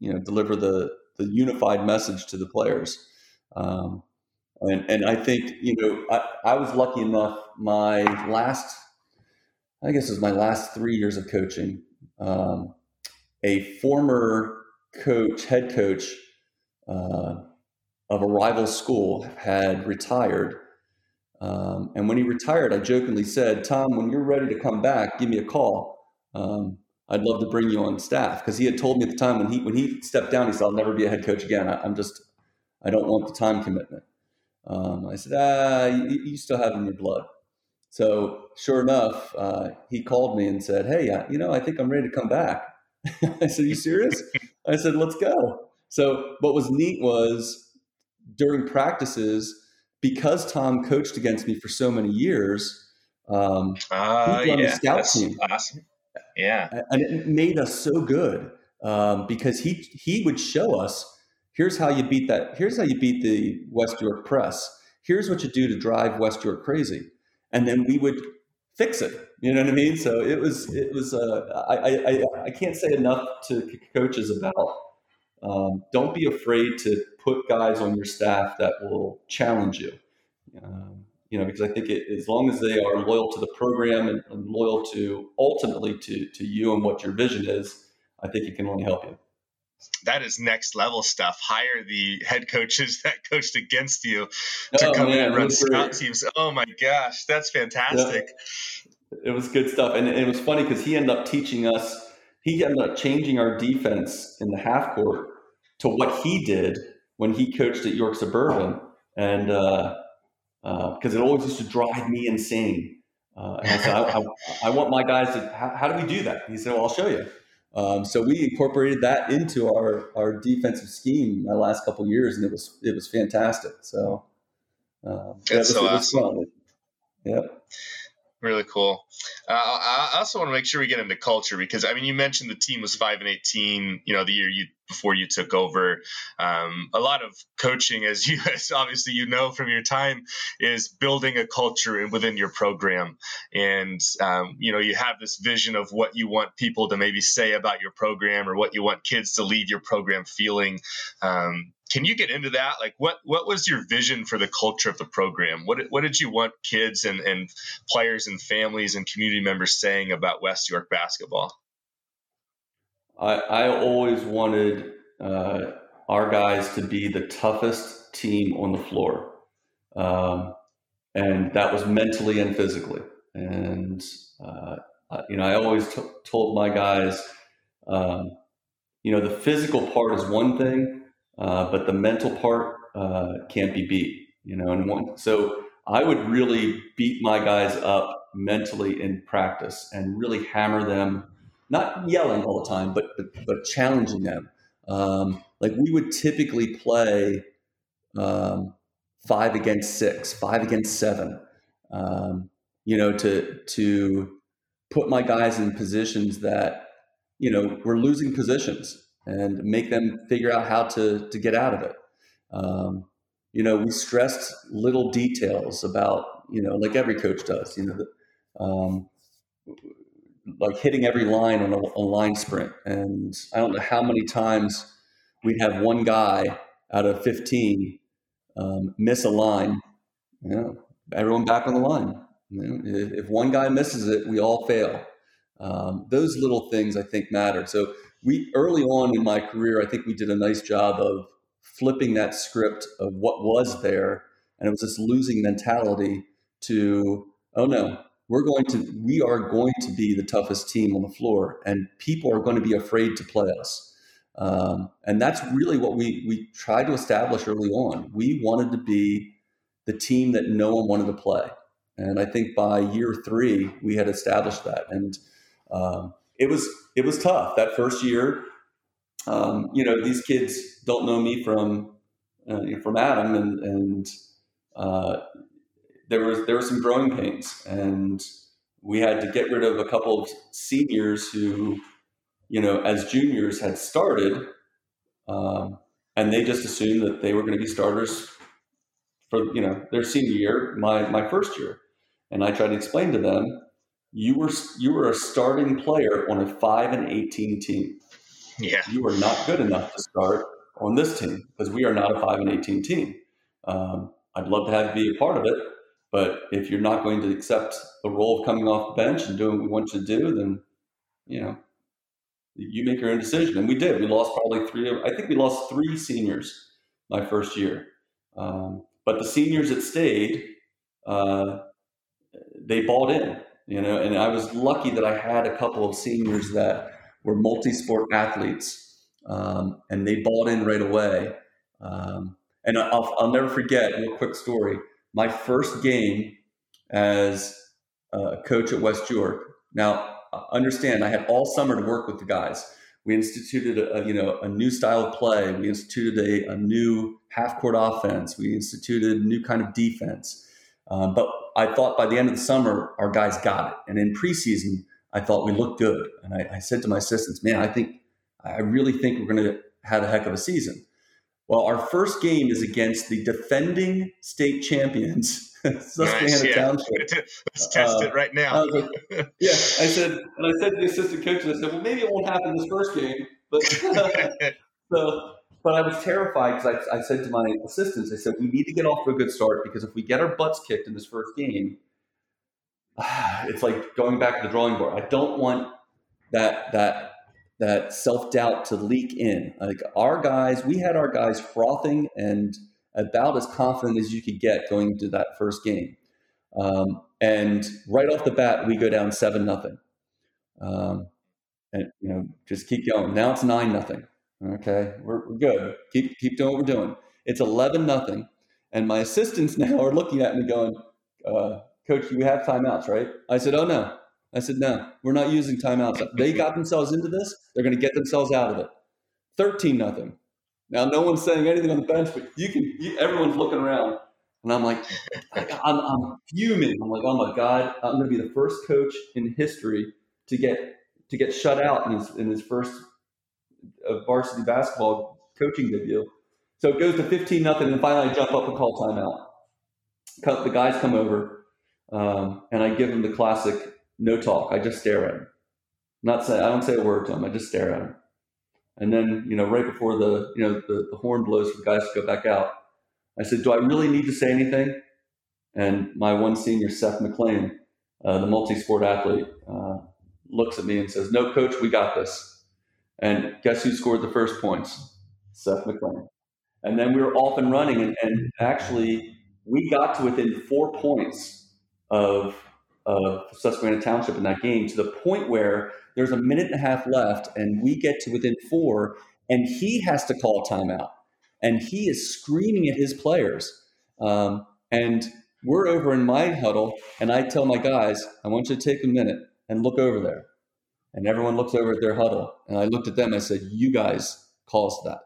you know, deliver the, the unified message to the players. Um, and, and I think, you know, I, I was lucky enough, my last, I guess it was my last three years of coaching, um, a former coach, head coach uh, of a rival school had retired. Um, and when he retired, I jokingly said, Tom, when you're ready to come back, give me a call. Um, I'd love to bring you on staff, because he had told me at the time when he when he stepped down, he said, I'll never be a head coach again. I, I'm just, I don't want the time commitment. Um, I said, ah, you, you still have it in your blood. So sure enough, uh, he called me and said, hey, I, you know, I think I'm ready to come back. I said, you serious? I said, let's go. So what was neat was during practices, because Tom coached against me for so many years, um, uh, he was on yeah. the scout That's team. Awesome. Yeah. And it made us so good um, because he he would show us, here's how you beat that. Here's how you beat the West York press. Here's what you do to drive West York crazy. And then we would fix it. You know what I mean? So it was, it was, uh, I, I, I can't say enough to coaches about um, don't be afraid to put guys on your staff that will challenge you. Um, You know, because I think it, as long as they are loyal to the program and, and loyal to ultimately to, to you and what your vision is, I think it can only help you. That is next level stuff. Hire the head coaches that coached against you to oh, come man, in and run scout teams. Oh my gosh, that's fantastic. Yeah. It was good stuff. And, and it was funny because he ended up teaching us, he ended up changing our defense in the half court to what he did when he coached at York Suburban. And, uh, because uh, it always used to drive me insane. Uh, and I said, I, I, I want my guys to, how, how do we do that? And he said, well, I'll show you. Um, so we incorporated that into our, our defensive scheme my last couple of years, and it was it was fantastic. So uh, that was, so it was awesome. Fun. Yep. Really cool. Uh, I also want to make sure we get into culture because, I mean, you mentioned the team was five and eighteen, you know, the year you before you took over. Um, a lot of coaching, as you as obviously you know from your time, is building a culture within your program. And, um, you know, you have this vision of what you want people to maybe say about your program or what you want kids to leave your program feeling. Um, Can you get into that? Like, what, what was your vision for the culture of the program? What what did you want kids and, and players and families and community members saying about West York basketball? I, I always wanted uh, our guys to be the toughest team on the floor. Um, and that was mentally and physically. And, uh, you know, I always t- told my guys, um, you know, the physical part is one thing. Uh, but the mental part uh, can't be beat, you know. And one, so I would really beat my guys up mentally in practice and really hammer them, not yelling all the time, but but, but challenging them. Um, like we would typically play um, five against six, five against seven, um, you know, to to put my guys in positions that, you know, we're losing positions. And make them figure out how to to get out of it. Um, you know, we stressed little details about, you know, like every coach does, you know, the, um, like hitting every line on a, a line sprint. And I don't know how many times we'd have one guy out of fifteen um, miss a line. You know, everyone back on the line. You know, if, if one guy misses it, we all fail. Um, those little things, I think, matter. So we early on in my career, I think we did a nice job of flipping that script of what was there. And it was this losing mentality to, oh, no, we're going to we are going to be the toughest team on the floor, and people are going to be afraid to play us. Um, and that's really what we, we tried to establish early on. We wanted to be the team that no one wanted to play. And I think by year three, we had established that. And um, it was it was tough that first year. Um, you know, these kids don't know me from uh, from Adam, and and uh, there was there were some growing pains, and we had to get rid of a couple of seniors who, you know, as juniors had started, um, and they just assumed that they were going to be starters for, you know, their senior year, my my first year, and I tried to explain to them, you were you were a starting player on a five and eighteen team. Yeah, you are not good enough to start on this team because we are not a five and eighteen team. Um, I'd love to have you be a part of it, but if you're not going to accept the role of coming off the bench and doing what we want you to do, then, you know, you make your own decision. And we did. We lost probably three. Of, I think we lost three seniors my first year. Um, but the seniors that stayed, uh, they bought in, you know, and I was lucky that I had a couple of seniors that were multi-sport athletes, um, and they bought in right away. Um, and I'll, I'll never forget, a quick story, my first game as a coach at West York. Now, understand, I had all summer to work with the guys. We instituted a, you know, a new style of play. We instituted a, a new half-court offense. We instituted a new kind of defense. Um, but I thought by the end of the summer, our guys got it. And in preseason, I thought we looked good. And I, I said to my assistants, man, I think, I really think we're going to have a heck of a season. Well, our first game is against the defending state champions, Susquehanna nice, yeah. Township. Let's test uh, it right now. I like, yeah, I said, and I said to the assistant coach, I said, well, maybe it won't happen this first game. But so, but I was terrified because I, I said to my assistants, I said, we need to get off to a good start because if we get our butts kicked in this first game, it's like going back to the drawing board. I don't want that that that self-doubt to leak in. Like our guys, we had our guys frothing and about as confident as you could get going into that first game. Um, and right off the bat, we go down seven nothing, um, and you know just keep going. Now it's nine nothing. Okay, we're, we're good. Keep keep doing what we're doing. It's eleven nothing, and my assistants now are looking at me going, Uh, Coach, we have timeouts, right? I said, oh, no. I said, no, we're not using timeouts. They got themselves into this. They're going to get themselves out of it. thirteen nothing. Now, no one's saying anything on the bench, but you can. You, everyone's looking around. And I'm like, I'm, I'm fuming. I'm like, oh, my God, I'm going to be the first coach in history to get to get shut out in his, in his first varsity basketball coaching debut. So it goes to fifteen nothing, and finally I jump up and call timeout. The guys come over. Um, and I give him the classic no talk. I just stare at him. Not say I don't say a word to him. I just stare at him. And then, you know, right before the you know the, the horn blows for the guys to go back out, I said, "Do I really need to say anything?" And my one senior, Seth McLean, uh, the multi-sport athlete, uh, looks at me and says, "No, coach, we got this." And guess who scored the first points? Seth McLean. And then we were off and running, and, and actually we got to within four points of of Susquehanna Township in that game, to the point where there's a minute and a half left and we get to within four and he has to call timeout and he is screaming at his players. Um, and we're over in my huddle and I tell my guys, I want you to take a minute and look over there. And everyone looks over at their huddle. And I looked at them, I said, you guys caused that.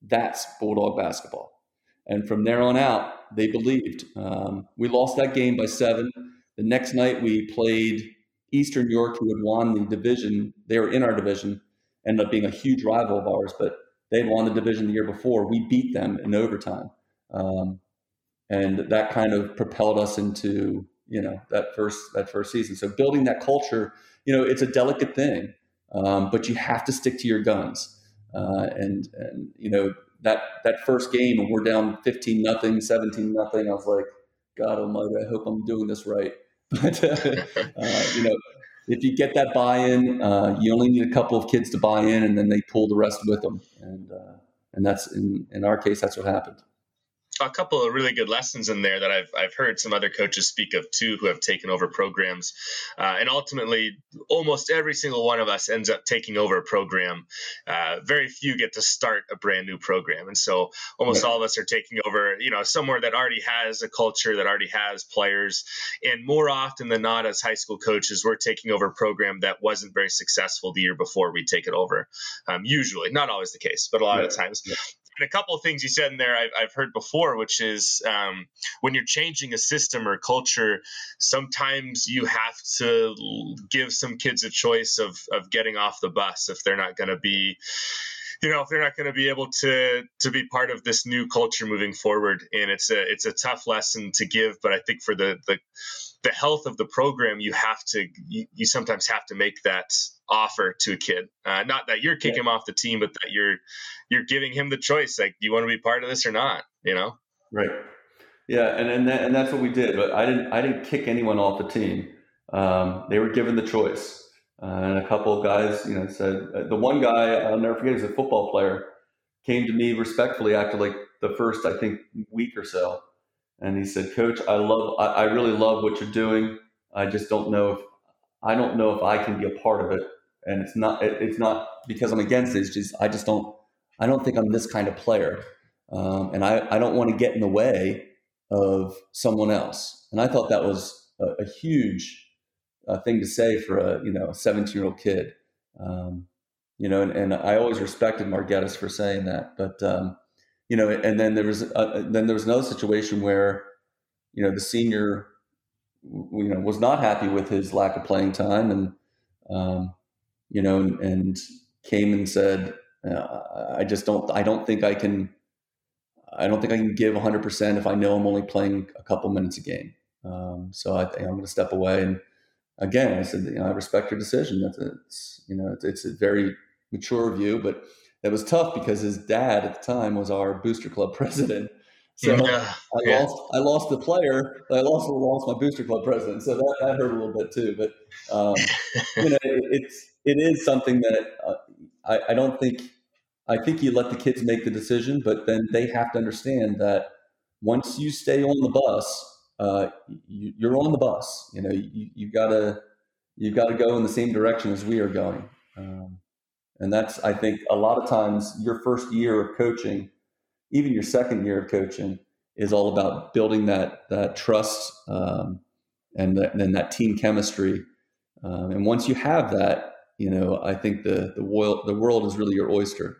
That's Bulldog basketball. And from there on out, they believed. Um, we lost that game by seven. The next night we played Eastern York, who had won the division. They were in our division, ended up being a huge rival of ours. But They'd won the division the year before. We beat them in overtime. Um, and that kind of propelled us into, you know, that first, that first season. So building that culture, you know, it's a delicate thing, um, but you have to stick to your guns. Uh, and, and, you know, that, that first game, and we're down fifteen nothing, seventeen nothing. I was like, God almighty, I hope I'm doing this right. But, uh, uh, you know, if you get that buy-in, uh, you only need a couple of kids to buy in, and then they pull the rest with them. And, uh, and that's in, in our case, that's what happened. A couple of really good lessons in there that I've I've heard some other coaches speak of too, who have taken over programs, uh, and ultimately almost every single one of us ends up taking over a program. Uh, very few get to start a brand new program, and so almost all of us are taking over, you know, somewhere that already has a culture, that already has players, and more often than not, as high school coaches, we're taking over a program that wasn't very successful the year before we take it over. Um, usually, not always the case, but a lot of times. Yeah. And a couple of things you said in there I've, I've heard before, which is um, when you're changing a system or culture, sometimes you have to give some kids a choice of of getting off the bus if they're not going to be, you know, if they're not going to be able to to be part of this new culture moving forward. And it's a it's a tough lesson to give, but I think for the the, the health of the program, you have to you, you sometimes have to make that offer to a kid. Uh, not that you're kicking yeah. him off the team, but that you're you're giving him the choice. Like, do you want to be part of this or not? You know? Right. Yeah, and and, that, and that's what we did. But I didn't I didn't kick anyone off the team. Um, they were given the choice. Uh, and a couple of guys, you know, said, uh, the one guy, I'll never forget, he's a football player, came to me respectfully after like the first, I think, week or so. And he said, Coach, I love, I, I really love what you're doing. I just don't know if, I don't know if I can be a part of it. And it's not, it, it's not because I'm against it. It's just, I just don't, I don't think I'm this kind of player. Um, and I, I don't want to get in the way of someone else. And I thought that was a, a huge a thing to say for a, you know, a seventeen year old kid, um, you know, and, and I always respected Margettis for saying that, but, um, you know, and then there was, a, then there was another situation where, you know, the senior, you know, was not happy with his lack of playing time and, um, you know, and, and came and said, I just don't, I don't think I can, I don't think I can give a hundred percent if I know I'm only playing a couple minutes a game. Um, so I think I'm going to step away. And, again, I said, you know, I respect your decision. That's a, it's, you know, it's, it's a very mature view, but that was tough because his dad at the time was our booster club president. So yeah. I yeah. lost, I lost the player, but I lost, lost my booster club president. So that, that hurt a little bit too. But um, you know, it, it's it is something that uh, I, I don't think. I think you let the kids make the decision, but then they have to understand that once you stay on the bus. Uh, you, you're on the bus, you know, you, you gotta, you've got to go in the same direction as we are going. Um, and that's, I think a lot of times your first year of coaching, even your second year of coaching is all about building that, that trust um, and then that team chemistry. Um, and once you have that, you know, I think the, the world, the world is really your oyster.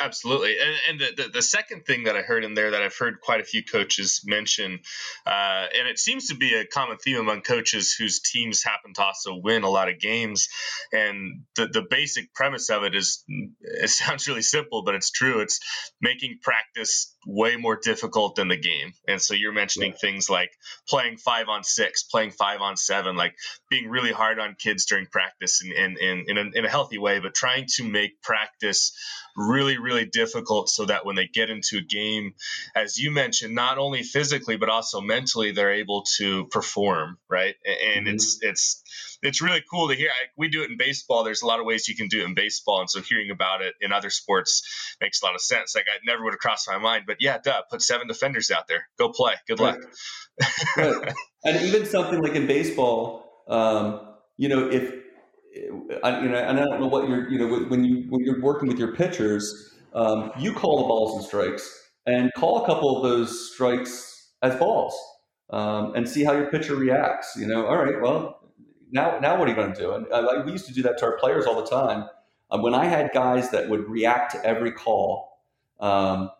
Absolutely. And, and the, the, the second thing that I heard in there that I've heard quite a few coaches mention, uh, and it seems to be a common theme among coaches whose teams happen to also win a lot of games. And the, the basic premise of it is, it sounds really simple, but it's true. It's making practice way more difficult than the game. And so you're mentioning yeah. things like playing five on six, playing five on seven, like being really hard on kids during practice in, in, in, in, a, in a healthy way, but trying to make practice really, really really difficult so that when they get into a game, as you mentioned, not only physically, but also mentally, they're able to perform. Right. And mm-hmm. it's, it's, it's really cool to hear. I, we do it in baseball. There's a lot of ways you can do it in baseball. And so hearing about it in other sports makes a lot of sense. Like I never would have crossed my mind, but yeah, duh, put seven defenders out there, go play. Good right. luck. Right. And even something like in baseball, um, you know, if, I, you know, and I don't know what you're, you know, when you, when you're working with your pitchers, Um, you call the balls and strikes and call a couple of those strikes as balls um, and see how your pitcher reacts. You know, all right, well, now now what are you going to do? And uh, we used to do that to our players all the time. Um, when I had guys that would react to every call um,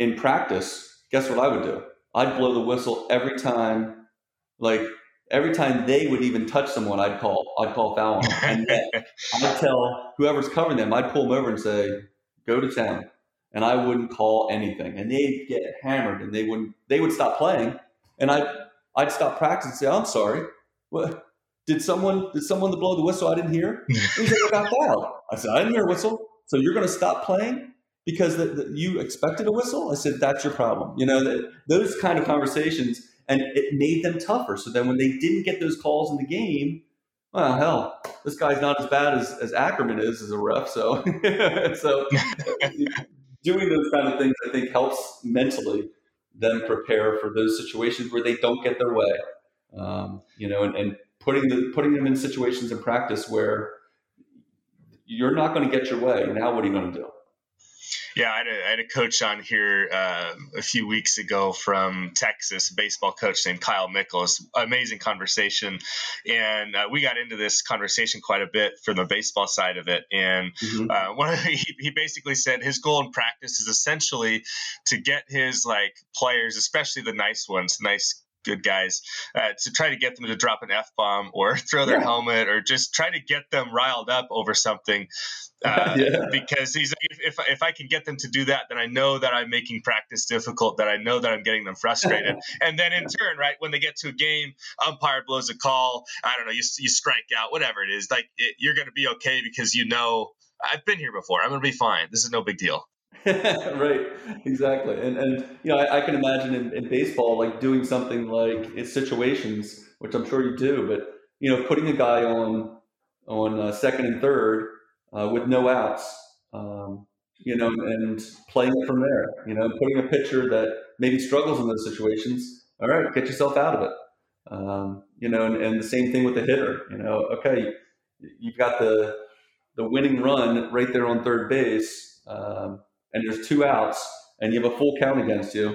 in practice, guess what I would do? I'd blow the whistle every time, like every time they would even touch someone, I'd call, I'd call foul on them. And then I'd tell whoever's covering them, I'd pull them over and say, go to town, and I wouldn't call anything, and they'd get hammered, and they wouldn't, they would stop playing, and I'd, I'd stop practice and say, I'm sorry, what, did someone, did someone blow the whistle I didn't hear? And he said, I got fouled. I said, I didn't hear a whistle, so you're going to stop playing because the, the, you expected a whistle? I said, that's your problem. You know, that those kind of conversations, and it made them tougher. So then when they didn't get those calls in the game, well, hell, this guy's not as bad as, as Ackerman is as a ref. So, so doing those kind of things, I think, helps mentally them prepare for those situations where they don't get their way. Um, you know, and, and putting the, putting them in situations in practice where you're not going to get your way. Now, what are you going to do? Yeah, I had a, I had a coach on here uh, a few weeks ago from Texas, baseball coach named Kyle Mickles. Amazing conversation. And uh, we got into this conversation quite a bit from the baseball side of it. And mm-hmm. uh, one of the, he, he basically said his goal in practice is essentially to get his like players, especially the nice ones, nice good guys, uh, to try to get them to drop an F-bomb or throw their yeah. helmet or just try to get them riled up over something. Uh, yeah. Because he's like, if, if if I can get them to do that, then I know that I'm making practice difficult, that I know that I'm getting them frustrated. And then in turn, right, when they get to a game, umpire blows a call, I don't know, you you strike out, whatever it is, like it, you're going to be okay because you know, I've been here before, I'm going to be fine. This is no big deal. Right, exactly. And, and you know, I, I can imagine in, in baseball, like doing something like in situations, which I'm sure you do, but, you know, putting a guy on, on uh, second and third, Uh, with no outs, um, you know, and playing it from there, you know, putting a pitcher that maybe struggles in those situations. All right, get yourself out of it. Um, you know, and, and the same thing with the hitter, you know, okay, you've got the the winning run right there on third base, um, and there's two outs and you have a full count against you.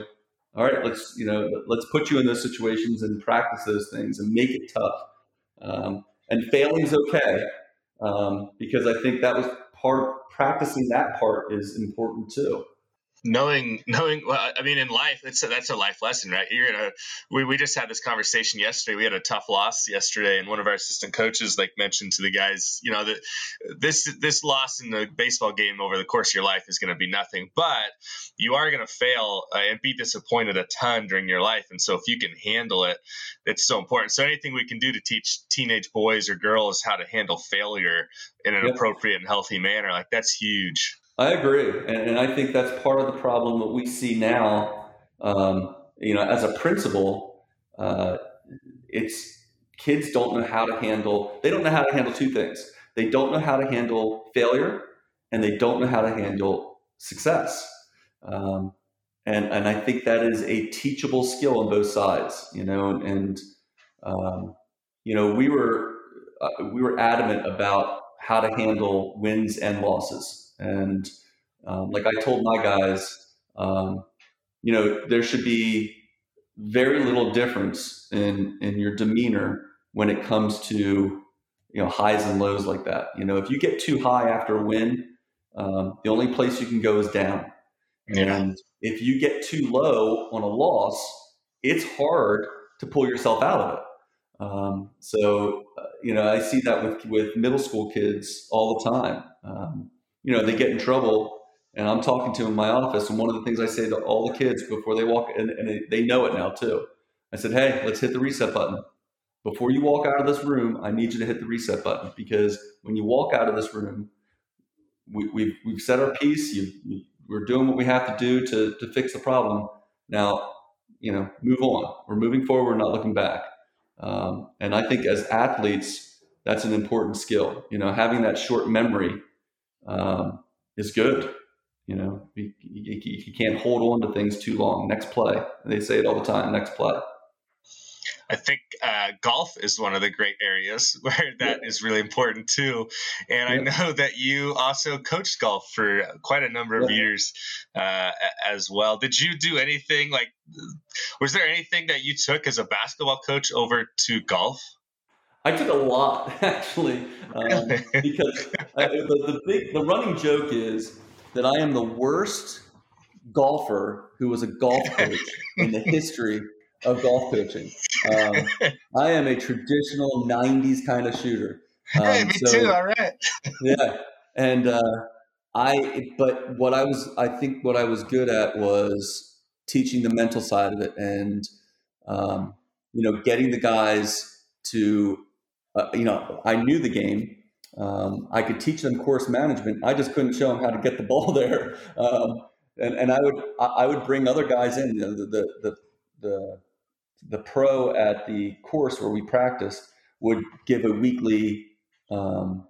All right, let's, you know, let's put you in those situations and practice those things and make it tough. Um, and failing's okay. Um, because I think that was part, practicing that part is important too. Knowing, knowing, well, I mean, in life, it's a, that's a life lesson, right? You're going to, we, we just had this conversation yesterday. We had a tough loss yesterday. And one of our assistant coaches, like mentioned to the guys, you know, that this, this loss in the baseball game over the course of your life is going to be nothing, but you are going to fail uh, and be disappointed a ton during your life. And so if you can handle it, it's so important. So anything we can do to teach teenage boys or girls how to handle failure in an yep. appropriate and healthy manner, like that's huge. I agree. And, and I think that's part of the problem that we see now, um, you know, as a principal, uh, it's kids don't know how to handle, they don't know how to handle two things. They don't know how to handle failure and they don't know how to handle success. Um, and, and I think that is a teachable skill on both sides, you know, and, and um, you know, we were, uh, we were adamant about how to handle wins and losses. And um, like I told my guys, um, you know, there should be very little difference in, in your demeanor when it comes to, you know, highs and lows like that. You know, if you get too high after a win, um, the only place you can go is down. Yeah. And if you get too low on a loss, it's hard to pull yourself out of it. Um, so, uh, you know, I see that with, with middle school kids all the time. Um, You know, they get in trouble and I'm talking to them in my office. And one of the things I say to all the kids before they walk in, and they know it now too. I said, hey, let's hit the reset button. Before you walk out of this room, I need you to hit the reset button, because when you walk out of this room, we, we've, we've set our piece. You, you, we're doing what we have to do to, to fix the problem. Now, you know, move on. We're moving forward, not looking back. Um, and I think as athletes, that's an important skill, you know, having that short memory Um, is good. You know, you, you, you can't hold on to things too long. Next play. They say it all the time. Next play. I think uh, golf is one of the great areas where that yeah. is really important too. And yeah. I know that you also coached golf for quite a number of yeah. years uh, as well. Did you do anything like, was there anything that you took as a basketball coach over to golf? I took a lot, actually, um, because I, the, the big, the running joke is that I am the worst golfer who was a golf coach in the history of golf coaching. Um, I am a traditional nineties kind of shooter. Um, hey, me so, too. All right. Yeah. And, uh, I, but what I was, I think what I was good at was teaching the mental side of it and, um, you know, getting the guys to, uh, you know, I knew the game. Um, I could teach them course management. I just couldn't show them how to get the ball there. Um, and, and I would, I would bring other guys in, you know, the, the, the, the, the pro at the course where we practiced would give a weekly, um,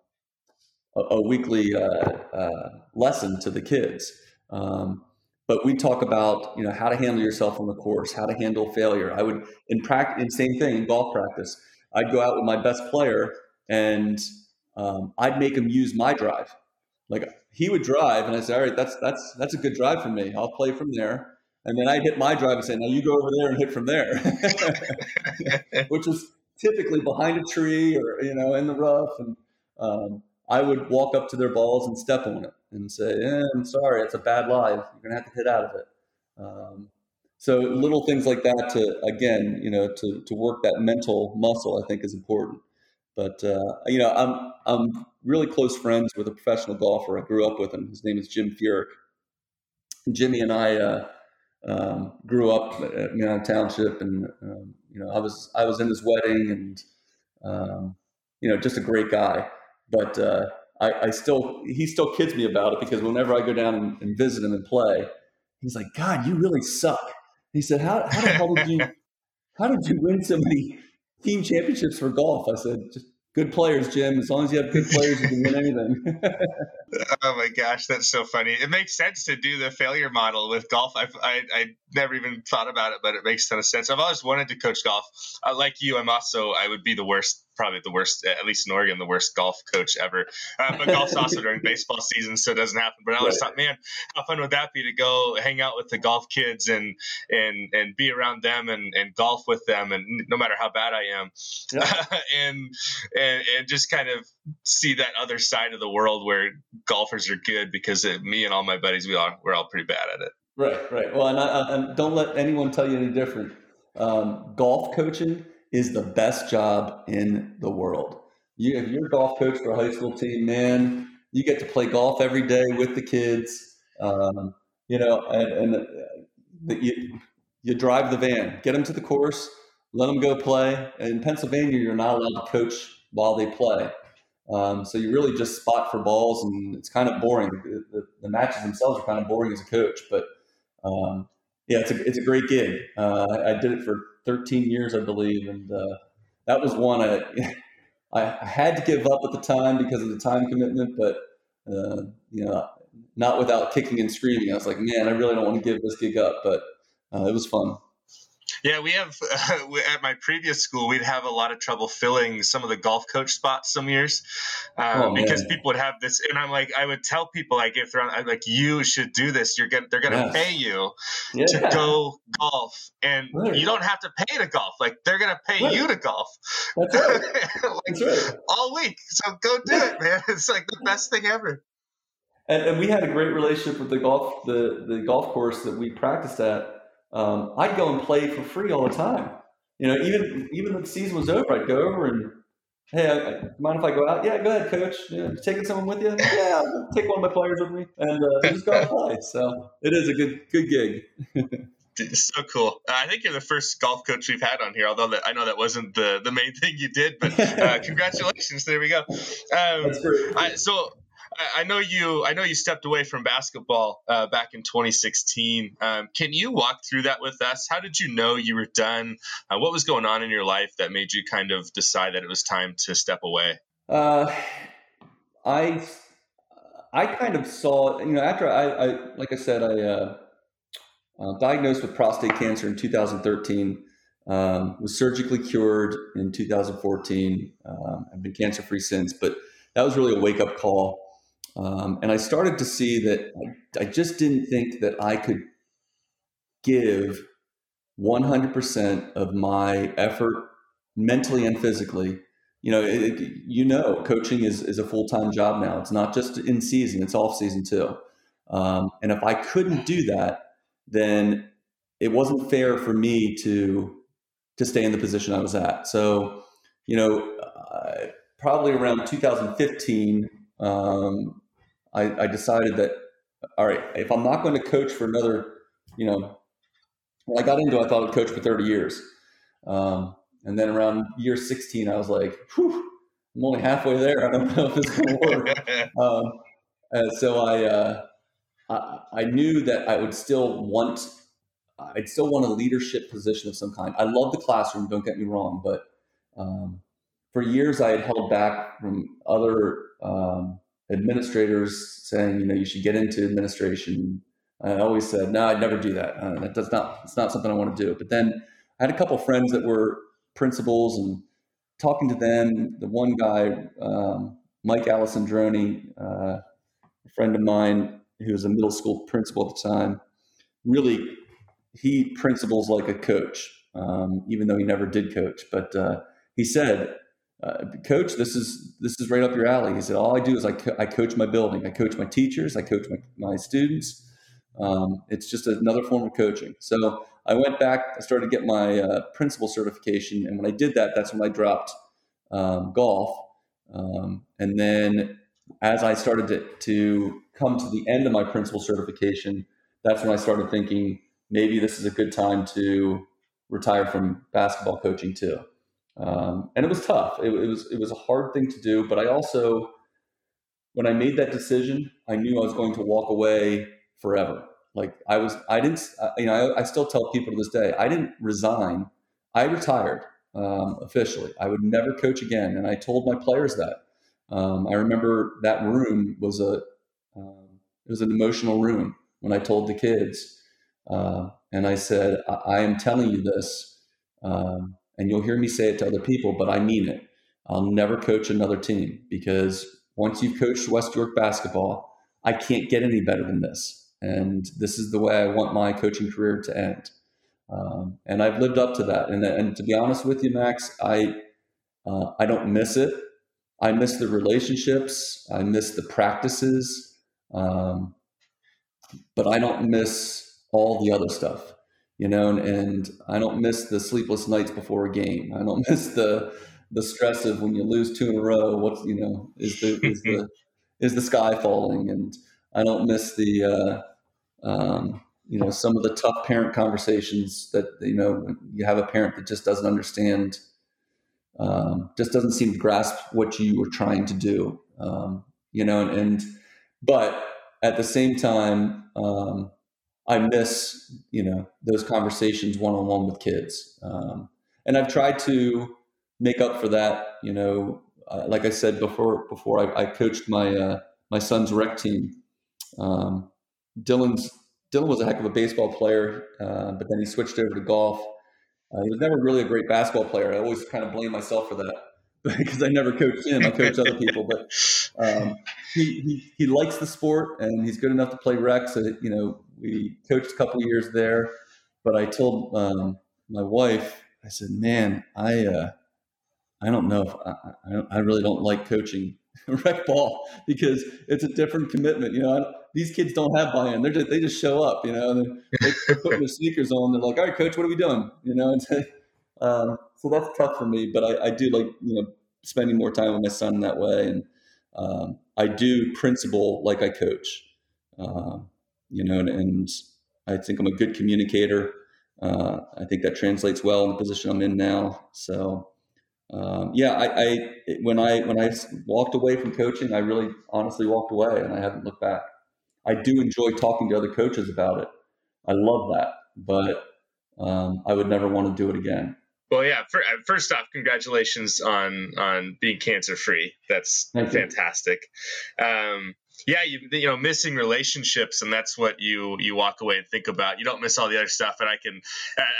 a, a weekly, uh, uh, lesson to the kids. Um, but we talk about, you know, how to handle yourself on the course, how to handle failure. I would in practice, and same thing in golf practice, I'd go out with my best player and, um, I'd make him use my drive. Like he would drive and I said, all right, that's, that's, that's a good drive for me. I'll play from there. And then I'd hit my drive and say, now you go over there and hit from there, which was typically behind a tree or, you know, in the rough. And, um, I would walk up to their balls and step on it and say, eh, I'm sorry, it's a bad lie. You're going to have to hit out of it. Um, so little things like that to, again, you know, to, to work that mental muscle, I think is important. But, uh, you know, I'm, I'm really close friends with a professional golfer. I grew up with him. His name is Jim Furyk. Jimmy and I, uh, um, grew up at you know, Township and, um, you know, I was, I was in his wedding and, um, you know, just a great guy, but, uh, I, I still, he still kids me about it because whenever I go down and, and visit him and play, he's like, God, you really suck. He said, how, how the hell did you, how did you win so many team championships for golf? I said, just good players, Jim. As long as you have good players, you can win anything. Oh my gosh, that's so funny. It makes sense to do the failure model with golf. I've, I I never even thought about it, but it makes a ton of sense. I've always wanted to coach golf. Uh, like you, I'm also, I would be the worst, probably the worst, at least in Oregon, the worst golf coach ever. Uh, but golf's also during baseball season, so it doesn't happen. But I always right. thought, man, how fun would that be to go hang out with the golf kids and and and be around them and, and golf with them, and no matter how bad I am, yeah. uh, and, and and just kind of see that other side of the world where golfers are good, because it, me and all my buddies, we all, we're all pretty bad at it. Right, right. Well, and, I, and don't let anyone tell you any different. Um, golf coaching is the best job in the world. You, if you're a golf coach for a high school team, man, you get to play golf every day with the kids. Um, you know, and, and the, you, you drive the van, get them to the course, let them go play. In Pennsylvania, you're not allowed to coach while they play. Um, so you really just spot for balls, and it's kind of boring. The, the, the matches themselves are kind of boring as a coach, but um, yeah, it's a, it's a great gig. Uh, I, I did it for thirteen years, I believe. And uh, that was one I, I had to give up at the time because of the time commitment, but uh, you know, not without kicking and screaming. I was like, man, I really don't want to give this gig up, but uh, it was fun. Yeah, we have uh, we, at my previous school, we'd have a lot of trouble filling some of the golf coach spots some years um, oh, because people would have this. And I'm like, I would tell people, like, if they're on, I'm like, you should do this. You're gonna, they're going to yes. pay you yeah. to go golf, and right. you don't have to pay to golf. Like, they're going to pay right. you to golf. That's right. like, That's right. all week. So go do yeah. it, man. It's like the best thing ever. And, and we had a great relationship with the golf, the, the golf course that we practiced at. Um, I'd go and play for free all the time. You know, even even when the season was over, I'd go over and, hey, I, I, mind if I go out? Yeah, go ahead, coach. You know, taking someone with you? Yeah, I'll take one of my players with me. And uh, just go and play. So it is a good good gig. So cool. Uh, I think you're the first golf coach we've had on here, although that, I know that wasn't the, the main thing you did, but uh, congratulations. There we go. Um, That's great. I, so... I know you. I know you stepped away from basketball uh, back in twenty sixteen. Um, can you walk through that with us? How did you know you were done? Uh, what was going on in your life that made you kind of decide that it was time to step away? Uh, I I kind of saw, you know, after I, I like I said, I uh, uh, diagnosed with prostate cancer in two thousand thirteen. Um, was surgically cured in two thousand fourteen. Um, I've been cancer free since, but that was really a wake up call. Um, and I started to see that I, I just didn't think that I could give one hundred percent of my effort mentally and physically. You know, it, you know, coaching is, is a full-time job now. It's not just in season, it's off season too. Um, and if I couldn't do that, then it wasn't fair for me to, to stay in the position I was at. So, you know, uh, probably around two thousand fifteen, Um, I, I decided that, all right, if I'm not going to coach for another, you know, when I got into it, I thought I'd coach for thirty years. Um, and then around year sixteen, I was like, whew, I'm only halfway there. I don't know if this will work. um, and so I, uh, I, I knew that I would still want, I'd still want a leadership position of some kind. I love the classroom, don't get me wrong, but um, for years I had held back from other um, administrators saying, you know, you should get into administration. I always said, no, I'd never do that. Uh, that does not, it's not something I want to do. But then I had a couple of friends that were principals, and talking to them, the one guy, um, Mike Allison Droney, uh, a friend of mine who was a middle school principal at the time, really, he principles like a coach, um, even though he never did coach. But uh, he said, uh, coach, this is this is right up your alley. He said, all I do is I, co- I coach my building. I coach my teachers. I coach my, my students. Um, it's just another form of coaching. So I went back, I started to get my uh, principal certification. And when I did that, that's when I dropped um, golf. Um, and then as I started to, to come to the end of my principal certification, that's when I started thinking, maybe this is a good time to retire from basketball coaching too. Um, and it was tough. It, it was, it was a hard thing to do, but I also, when I made that decision, I knew I was going to walk away forever. Like I was, I didn't, you know, I, I still tell people to this day, I didn't resign. I retired, um, officially. I would never coach again. And I told my players that, um, I remember that room was a, um, it was an emotional room when I told the kids, Uh, and I said, I-, I am telling you this, um, and you'll hear me say it to other people, but I mean it. I'll never coach another team, because once you've coached West York basketball, I can't get any better than this. And this is the way I want my coaching career to end. Um, and I've lived up to that. And, and to be honest with you, Max, I, uh, I don't miss it. I miss the relationships. I miss the practices. Um, but I don't miss all the other stuff, you know, and, and I don't miss the sleepless nights before a game. I don't miss the the stress of when you lose two in a row. What's, you know, is the is the is the sky falling? And I don't miss the uh, um, you know, some of the tough parent conversations that, you know, you have a parent that just doesn't understand, um, just doesn't seem to grasp what you were trying to do, um, you know, and, and but at the same time. Um, I miss, you know, those conversations one-on-one with kids. Um, and I've tried to make up for that, you know, uh, like I said before, before I, I coached my, uh, my son's rec team. Um, Dylan's Dylan was a heck of a baseball player, uh, but then he switched over to golf. Uh, he was never really a great basketball player. I always kind of blame myself for that because I never coached him. I coached other people, but um, he, he, he likes the sport and he's good enough to play rec. So, that, you know, we coached a couple years there, but I told um, my wife, I said, man, I, uh, I don't know if I, I, don't, I really don't like coaching rec ball because it's a different commitment. You know, these kids don't have buy-in. They're just, they just show up, you know, and they're, they're putting their sneakers on. They're like, all right, coach, what are we doing? You know? And um, so that's tough for me, but I, I do like, you know, spending more time with my son that way. And um, I do principal like I coach. Um, You know, and, and I think I'm a good communicator. Uh, I think that translates well in the position I'm in now. So, um, yeah, I, I when I when I walked away from coaching, I really honestly walked away, and I haven't looked back. I do enjoy talking to other coaches about it. I love that, but um, I would never want to do it again. Well, yeah. For, first off, congratulations on on being cancer free. That's Thank fantastic. You. Um, Yeah, you you know, missing relationships, and that's what you you walk away and think about. You don't miss all the other stuff, and I can,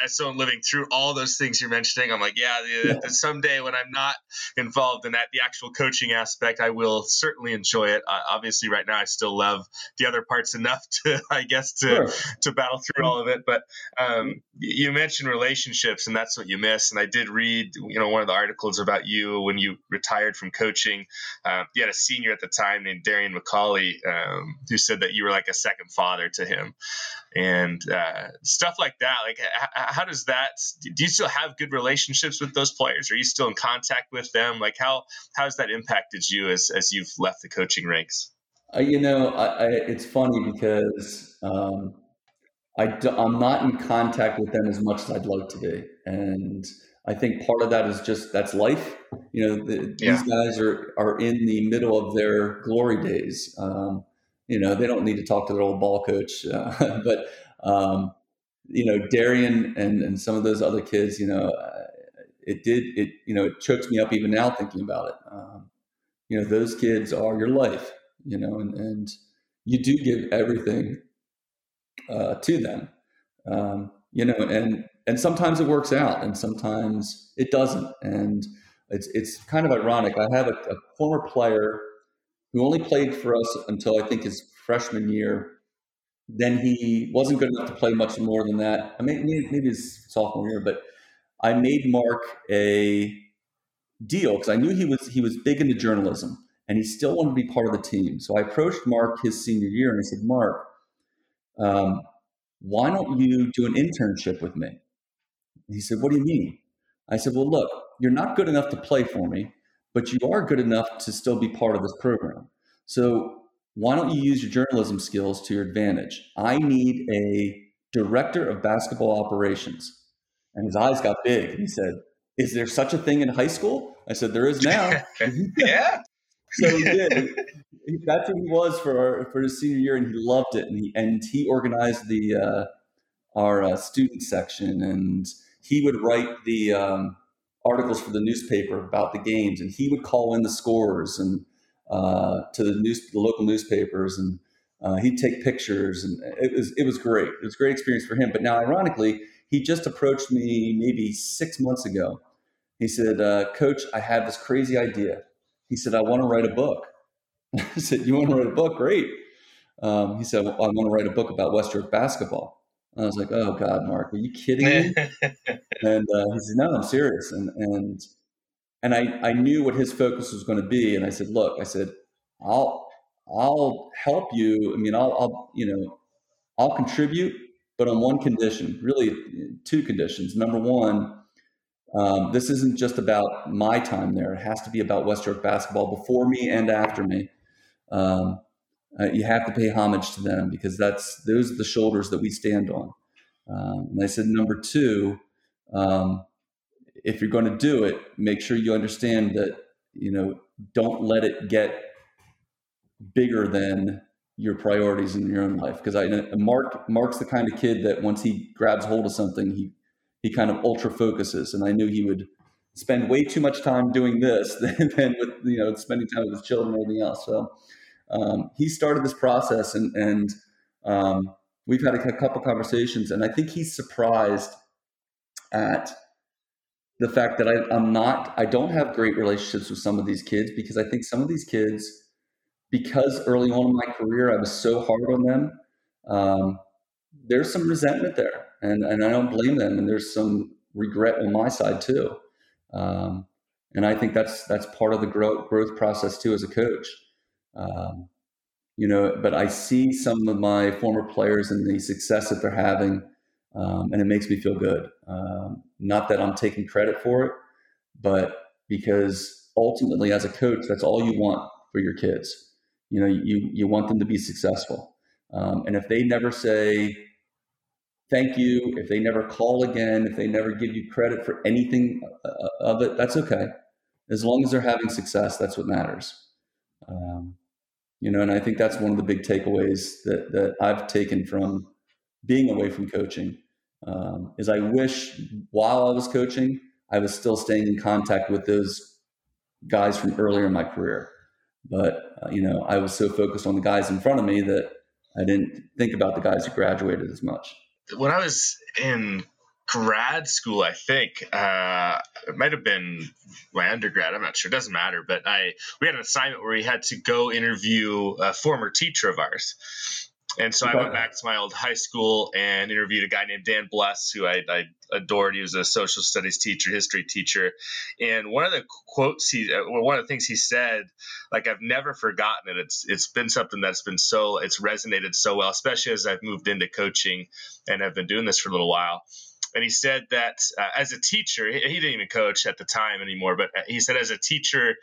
as someone living through all those things you're mentioning, I'm like, yeah, yeah. Someday when I'm not involved in that, the actual coaching aspect, I will certainly enjoy it. Uh, obviously, right now, I still love the other parts enough to, I guess, to, sure. to battle through all of it. But um, you mentioned relationships, and that's what you miss. And I did read, you know, one of the articles about you when you retired from coaching. Uh, you had a senior at the time named Darian McCall. Um, who said that you were like a second father to him, and uh, stuff like that. Like, h- how does that? Do you still have good relationships with those players? Are you still in contact with them? Like, how how has that impacted you as as you've left the coaching ranks? Uh, you know, I, I, it's funny because um, I do, I'm not in contact with them as much as I'd like to be. And I think part of that is just, that's life. You know, the, yeah. these guys are, are in the middle of their glory days. Um, you know, they don't need to talk to their old ball coach, uh, but um, you know, Darian and, and some of those other kids, you know, it did, it, you know, it chokes me up even now thinking about it. Um, you know, those kids are your life, you know, and, and you do give everything uh, to them, um, you know, and, and sometimes it works out and sometimes it doesn't. And it's, it's kind of ironic. I have a, a former player who only played for us until I think his freshman year. Then he wasn't good enough to play much more than that. I mean, maybe his sophomore year, but I made Mark a deal because I knew he was, he was big into journalism and he still wanted to be part of the team. So I approached Mark his senior year and I said, Mark, um, why don't you do an internship with me? And he said, what do you mean? I said, well, look, you're not good enough to play for me, but you are good enough to still be part of this program. So why don't you use your journalism skills to your advantage? I need a director of basketball operations. And his eyes got big. He said, is there such a thing in high school? I said, there is now. Yeah. So he did. That's what he was for our, for his senior year, and he loved it. And he, and he organized the uh, our uh, student section, and he would write the um, articles for the newspaper about the games, and he would call in the scorers and uh, to the news, the local newspapers, and uh, he'd take pictures, and it was it was great. It was a great experience for him. But now, ironically, he just approached me maybe six months ago. He said, uh, Coach, I have this crazy idea. He said, I want to write a book. I said, you want to write a book? Great. Um, he said, well, I want to write a book about West York basketball. And I was like, oh God, Mark, are you kidding me? And uh, he said, no, I'm serious. And and and I, I knew what his focus was going to be. And I said, look, I said, I'll I'll help you. I mean, I'll, I'll you know, I'll contribute, but on one condition, really two conditions. Number one, um, this isn't just about my time there. It has to be about West York basketball before me and after me. Um, uh, you have to pay homage to them because that's those are the shoulders that we stand on. Um, and I said, number two, um, if you're going to do it, make sure you understand that, you know, don't let it get bigger than your priorities in your own life. Because I know Mark Mark's the kind of kid that once he grabs hold of something, he he kind of ultra focuses. And I knew he would spend way too much time doing this than, than with, you know, spending time with his children or anything else. So um, he started this process, and and um, we've had a, a couple conversations, and I think he's surprised at the fact that I, I'm not, I don't have great relationships with some of these kids, because I think some of these kids, because early on in my career, I was so hard on them. Um, there's some resentment there, and, and I don't blame them. And there's some regret on my side too. Um, and I think that's, that's part of the growth growth process too, as a coach. Um, you know, but I see some of my former players and the success that they're having. Um, and it makes me feel good. Um, not that I'm taking credit for it, but because ultimately as a coach, that's all you want for your kids. You know, you, you want them to be successful. Um, and if they never say thank you, if they never call again, if they never give you credit for anything of it, that's okay. As long as they're having success, that's what matters. Um, you know, and I think that's one of the big takeaways that, that I've taken from being away from coaching, um, is I wish while I was coaching, I was still staying in contact with those guys from earlier in my career. But, uh, you know, I was so focused on the guys in front of me that I didn't think about the guys who graduated as much. When I was in grad school, I think, uh, it might've been my undergrad, I'm not sure, it doesn't matter. But I, we had an assignment where we had to go interview a former teacher of ours. And so I went back to my old high school and interviewed a guy named Dan Bless, who I, I adored. He was a social studies teacher, history teacher. And one of the quotes he, one of the things he said, like, I've never forgotten it. It's, it's been something that's been so, it's resonated so well, especially as I've moved into coaching and I've been doing this for a little while. And he said that uh, as a teacher, he, he didn't even coach at the time anymore, but he said as a teacher,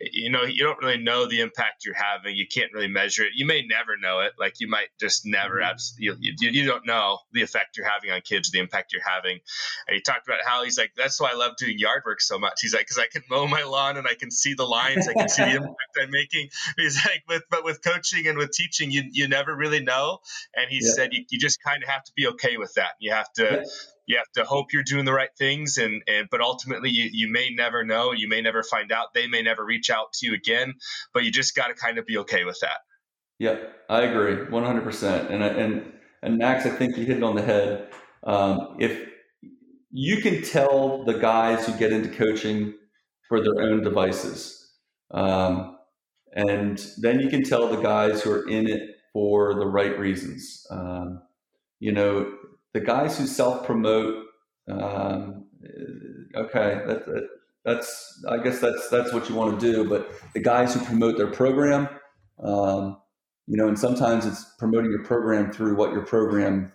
you know, you don't really know the impact you're having. You can't really measure it. You may never know it. Like you might just never, you, you, you don't know the effect you're having on kids, the impact you're having. And he talked about how he's like, that's why I love doing yard work so much. He's like, because I can mow my lawn and I can see the lines. I can see the impact I'm making. He's like, with, but with coaching and with teaching, you, you never really know. And he yeah. said, you, you just kind of have to be okay with that. You have to, yeah. You have to hope you're doing the right things, and, and but ultimately you, you may never know. You may never find out. They may never reach out to you again, but you just got to kind of be okay with that. Yeah, I agree one hundred percent. And, and, and Max, I think you hit it on the head. Um, if you can tell the guys who get into coaching for their own devices, um, and then you can tell the guys who are in it for the right reasons. Um, you know, the guys who self-promote, um, okay, that, that, that's I guess that's that's what you want to do. But the guys who promote their program, um, you know, and sometimes it's promoting your program through what your program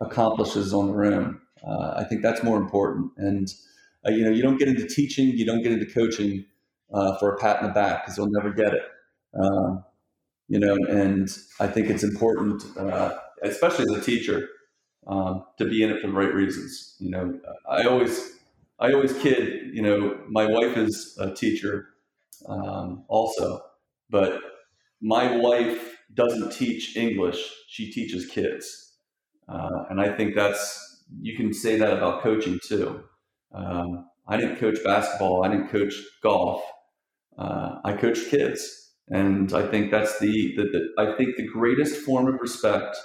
accomplishes on their own. Uh, I think that's more important. And uh, you know, you don't get into teaching, you don't get into coaching uh, for a pat in the back because you'll never get it. Uh, you know, and I think it's important, uh, especially as a teacher. Um, to be in it for the right reasons. You know, I always, I always kid, you know, my wife is a teacher, um, also, but my wife doesn't teach English. She teaches kids. Uh, and I think that's, you can say that about coaching too. Um, I didn't coach basketball. I didn't coach golf. Uh, I coached kids. And I think that's the, the, the I think the greatest form of respect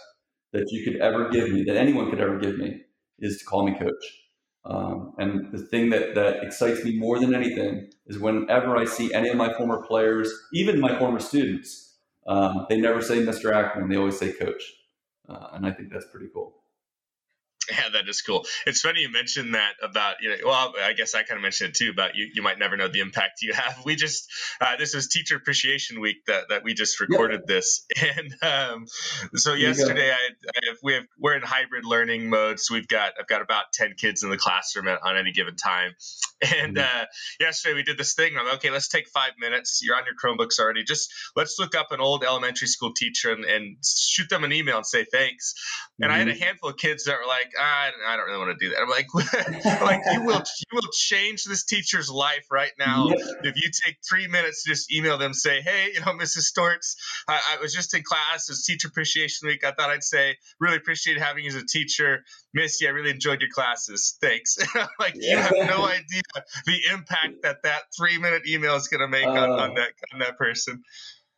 that you could ever give me, that anyone could ever give me, is to call me coach. Um, and the thing that, that excites me more than anything is whenever I see any of my former players, even my former students, um, they never say Mister Ackerman, they always say coach. Uh, and I think that's pretty cool. Yeah, that is cool. It's funny you mentioned that about, you know, well, I guess I kind of mentioned it too, about you, you might never know the impact you have. We just, uh, this was Teacher Appreciation Week that, that we just recorded yeah. this. And um, so yesterday, I, I have, we have, we're in hybrid learning mode. So we've got, I've got about ten kids in the classroom at, on any given time. And mm-hmm. uh, yesterday we did this thing. I'm like, okay, let's take five minutes. You're on your Chromebooks already. Just let's look up an old elementary school teacher and, and shoot them an email and say thanks. Mm-hmm. And I had a handful of kids that were like, I don't, I don't really want to do that. I'm like, I'm like you will you will change this teacher's life right now yeah. if you take three minutes to just email them, say, hey, you know, Missus Stortz, I, I was just in class. It's Teacher Appreciation Week. I thought I'd say, really appreciate having you as a teacher. Missy, I really enjoyed your classes. Thanks. I'm like, yeah. you have no idea the impact that that three-minute email is going to make uh, on, on that on that person.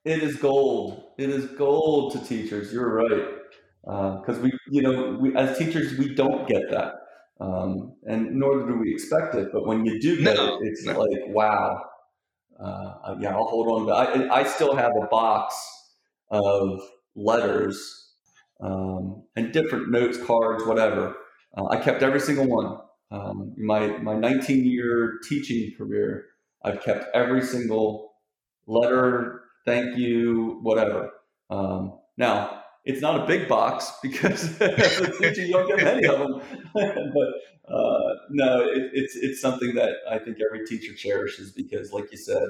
It is gold. It is gold to teachers. You're right. Because uh, we, you know, we, as teachers, we don't get that, um, and nor do we expect it. But when you do get no, it, it's no. like, wow. Uh, yeah, I'll hold on. But I, I still have a box of letters um, and different notes, cards, whatever. Uh, I kept every single one. Um, my my nineteen-year teaching career, I've kept every single letter, thank you, whatever. Um, now. It's not a big box because you don't get many of them. But uh, no, it, it's it's something that I think every teacher cherishes because, like you said,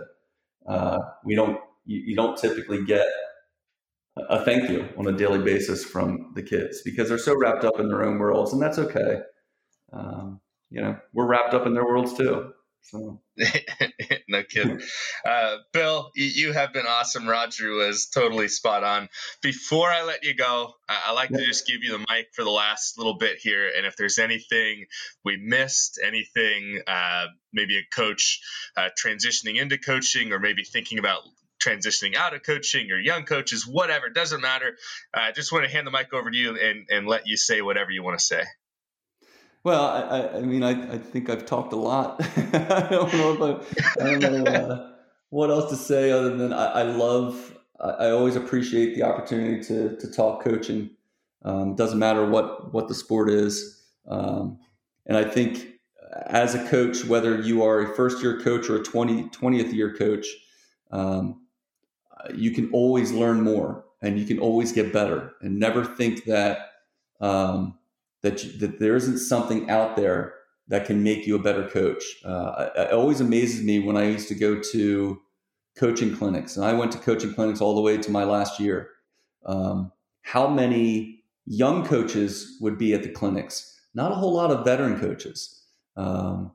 uh, we don't you, you don't typically get a thank you on a daily basis from the kids because they're so wrapped up in their own worlds, and that's okay. Um, you know, we're wrapped up in their worlds too. So. No kidding. Uh, Bill, you have been awesome. Roger was totally spot on. Before I let you go, I like yeah. to just give you the mic for the last little bit here. And if there's anything we missed, anything, uh, maybe a coach uh, transitioning into coaching or maybe thinking about transitioning out of coaching or young coaches, whatever, doesn't matter. I uh, just want to hand the mic over to you and, and let you say whatever you want to say. Well, I, I mean, I, I think I've talked a lot. I don't know, if I, I don't know uh, what else to say other than I, I love, I, I always appreciate the opportunity to to talk coaching. Um, doesn't matter what, what the sport is. Um, and I think as a coach, whether you are a first year coach or a twentieth year coach, um, you can always learn more and you can always get better and never think that, um, That, you, that there isn't something out there that can make you a better coach. Uh, it, it always amazes me when I used to go to coaching clinics. And I went to coaching clinics all the way to my last year. Um, how many young coaches would be at the clinics? Not a whole lot of veteran coaches. Um,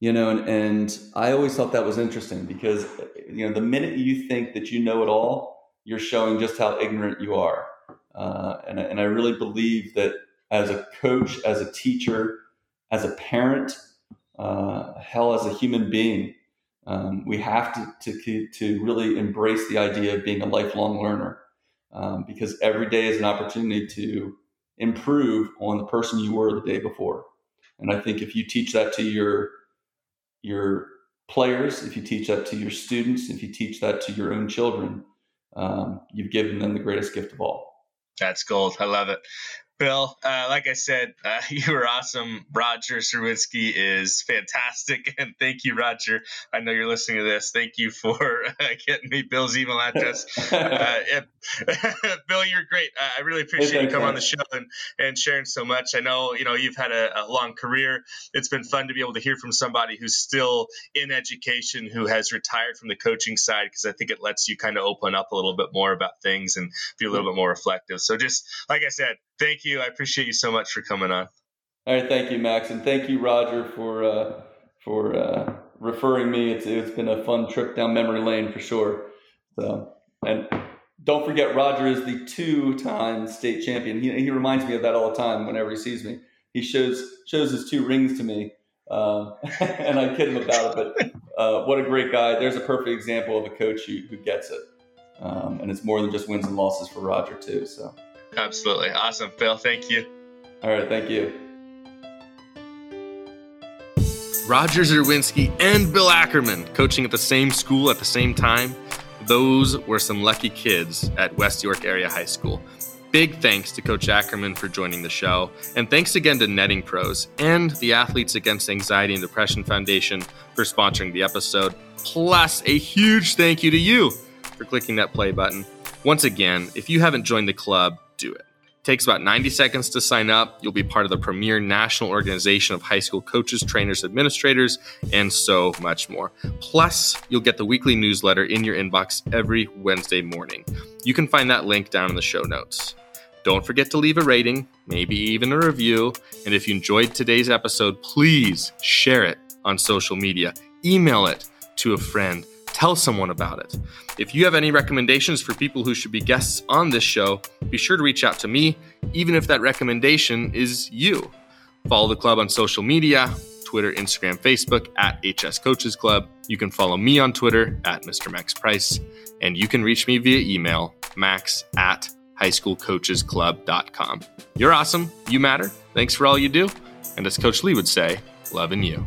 you know, and, and I always thought that was interesting because, you know, the minute you think that you know it all, you're showing just how ignorant you are. Uh, and, and I really believe that as a coach, as a teacher, as a parent, uh, hell, as a human being, um, we have to, to, to really embrace the idea of being a lifelong learner, um, because every day is an opportunity to improve on the person you were the day before. And I think if you teach that to your, your players, if you teach that to your students, if you teach that to your own children, um, you've given them the greatest gift of all. That's gold. I love it. Bill, uh, like I said, uh, you were awesome. Roger Czerwinski is fantastic. And thank you, Roger. I know you're listening to this. Thank you for uh, getting me Bill's email address. uh, yeah. Bill, you're great. Uh, I really appreciate okay, you coming okay. on the show and, and sharing so much. I know, you know, you've had a, a long career. It's been fun to be able to hear from somebody who's still in education, who has retired from the coaching side, because I think it lets you kind of open up a little bit more about things and be a little mm-hmm. bit more reflective. So just like I said, thank you. I appreciate you so much for coming on. All right. Thank you, Max. And thank you, Roger, for uh, for uh, referring me. It's It's been a fun trip down memory lane for sure. So, and don't forget, Roger is the two-time state champion. He, he reminds me of that all the time whenever he sees me. He shows shows his two rings to me, uh, and I kid him about it. But uh, what a great guy. There's a perfect example of a coach who, who gets it. Um, and it's more than just wins and losses for Roger, too. So. Absolutely. Awesome, Phil. Thank you. All right. Thank you. Roger Czerwinski and Bill Ackerman coaching at the same school at the same time. Those were some lucky kids at West York Area High School. Big thanks to Coach Ackerman for joining the show. And thanks again to Netting Pros and the Athletes Against Anxiety and Depression Foundation for sponsoring the episode. Plus, a huge thank you to you for clicking that play button. Once again, if you haven't joined the club, do it. It takes about ninety seconds to sign up. You'll be part of the premier national organization of high school coaches, trainers, administrators, and so much more. Plus, you'll get the weekly newsletter in your inbox every Wednesday morning. You can find that link down in the show notes. Don't forget to leave a rating, maybe even a review. And if you enjoyed today's episode, please share it on social media. Email it to a friend. Tell someone about it. If you have any recommendations for people who should be guests on this show, be sure to reach out to me, even if that recommendation is you. Follow the club on social media, Twitter, Instagram, Facebook, at H S Coaches Club. You can follow me on Twitter, at Mister Max Price, and you can reach me via email, max at high school coaches club dot com. You're awesome. You matter. Thanks for all you do. And as Coach Lee would say, loving you.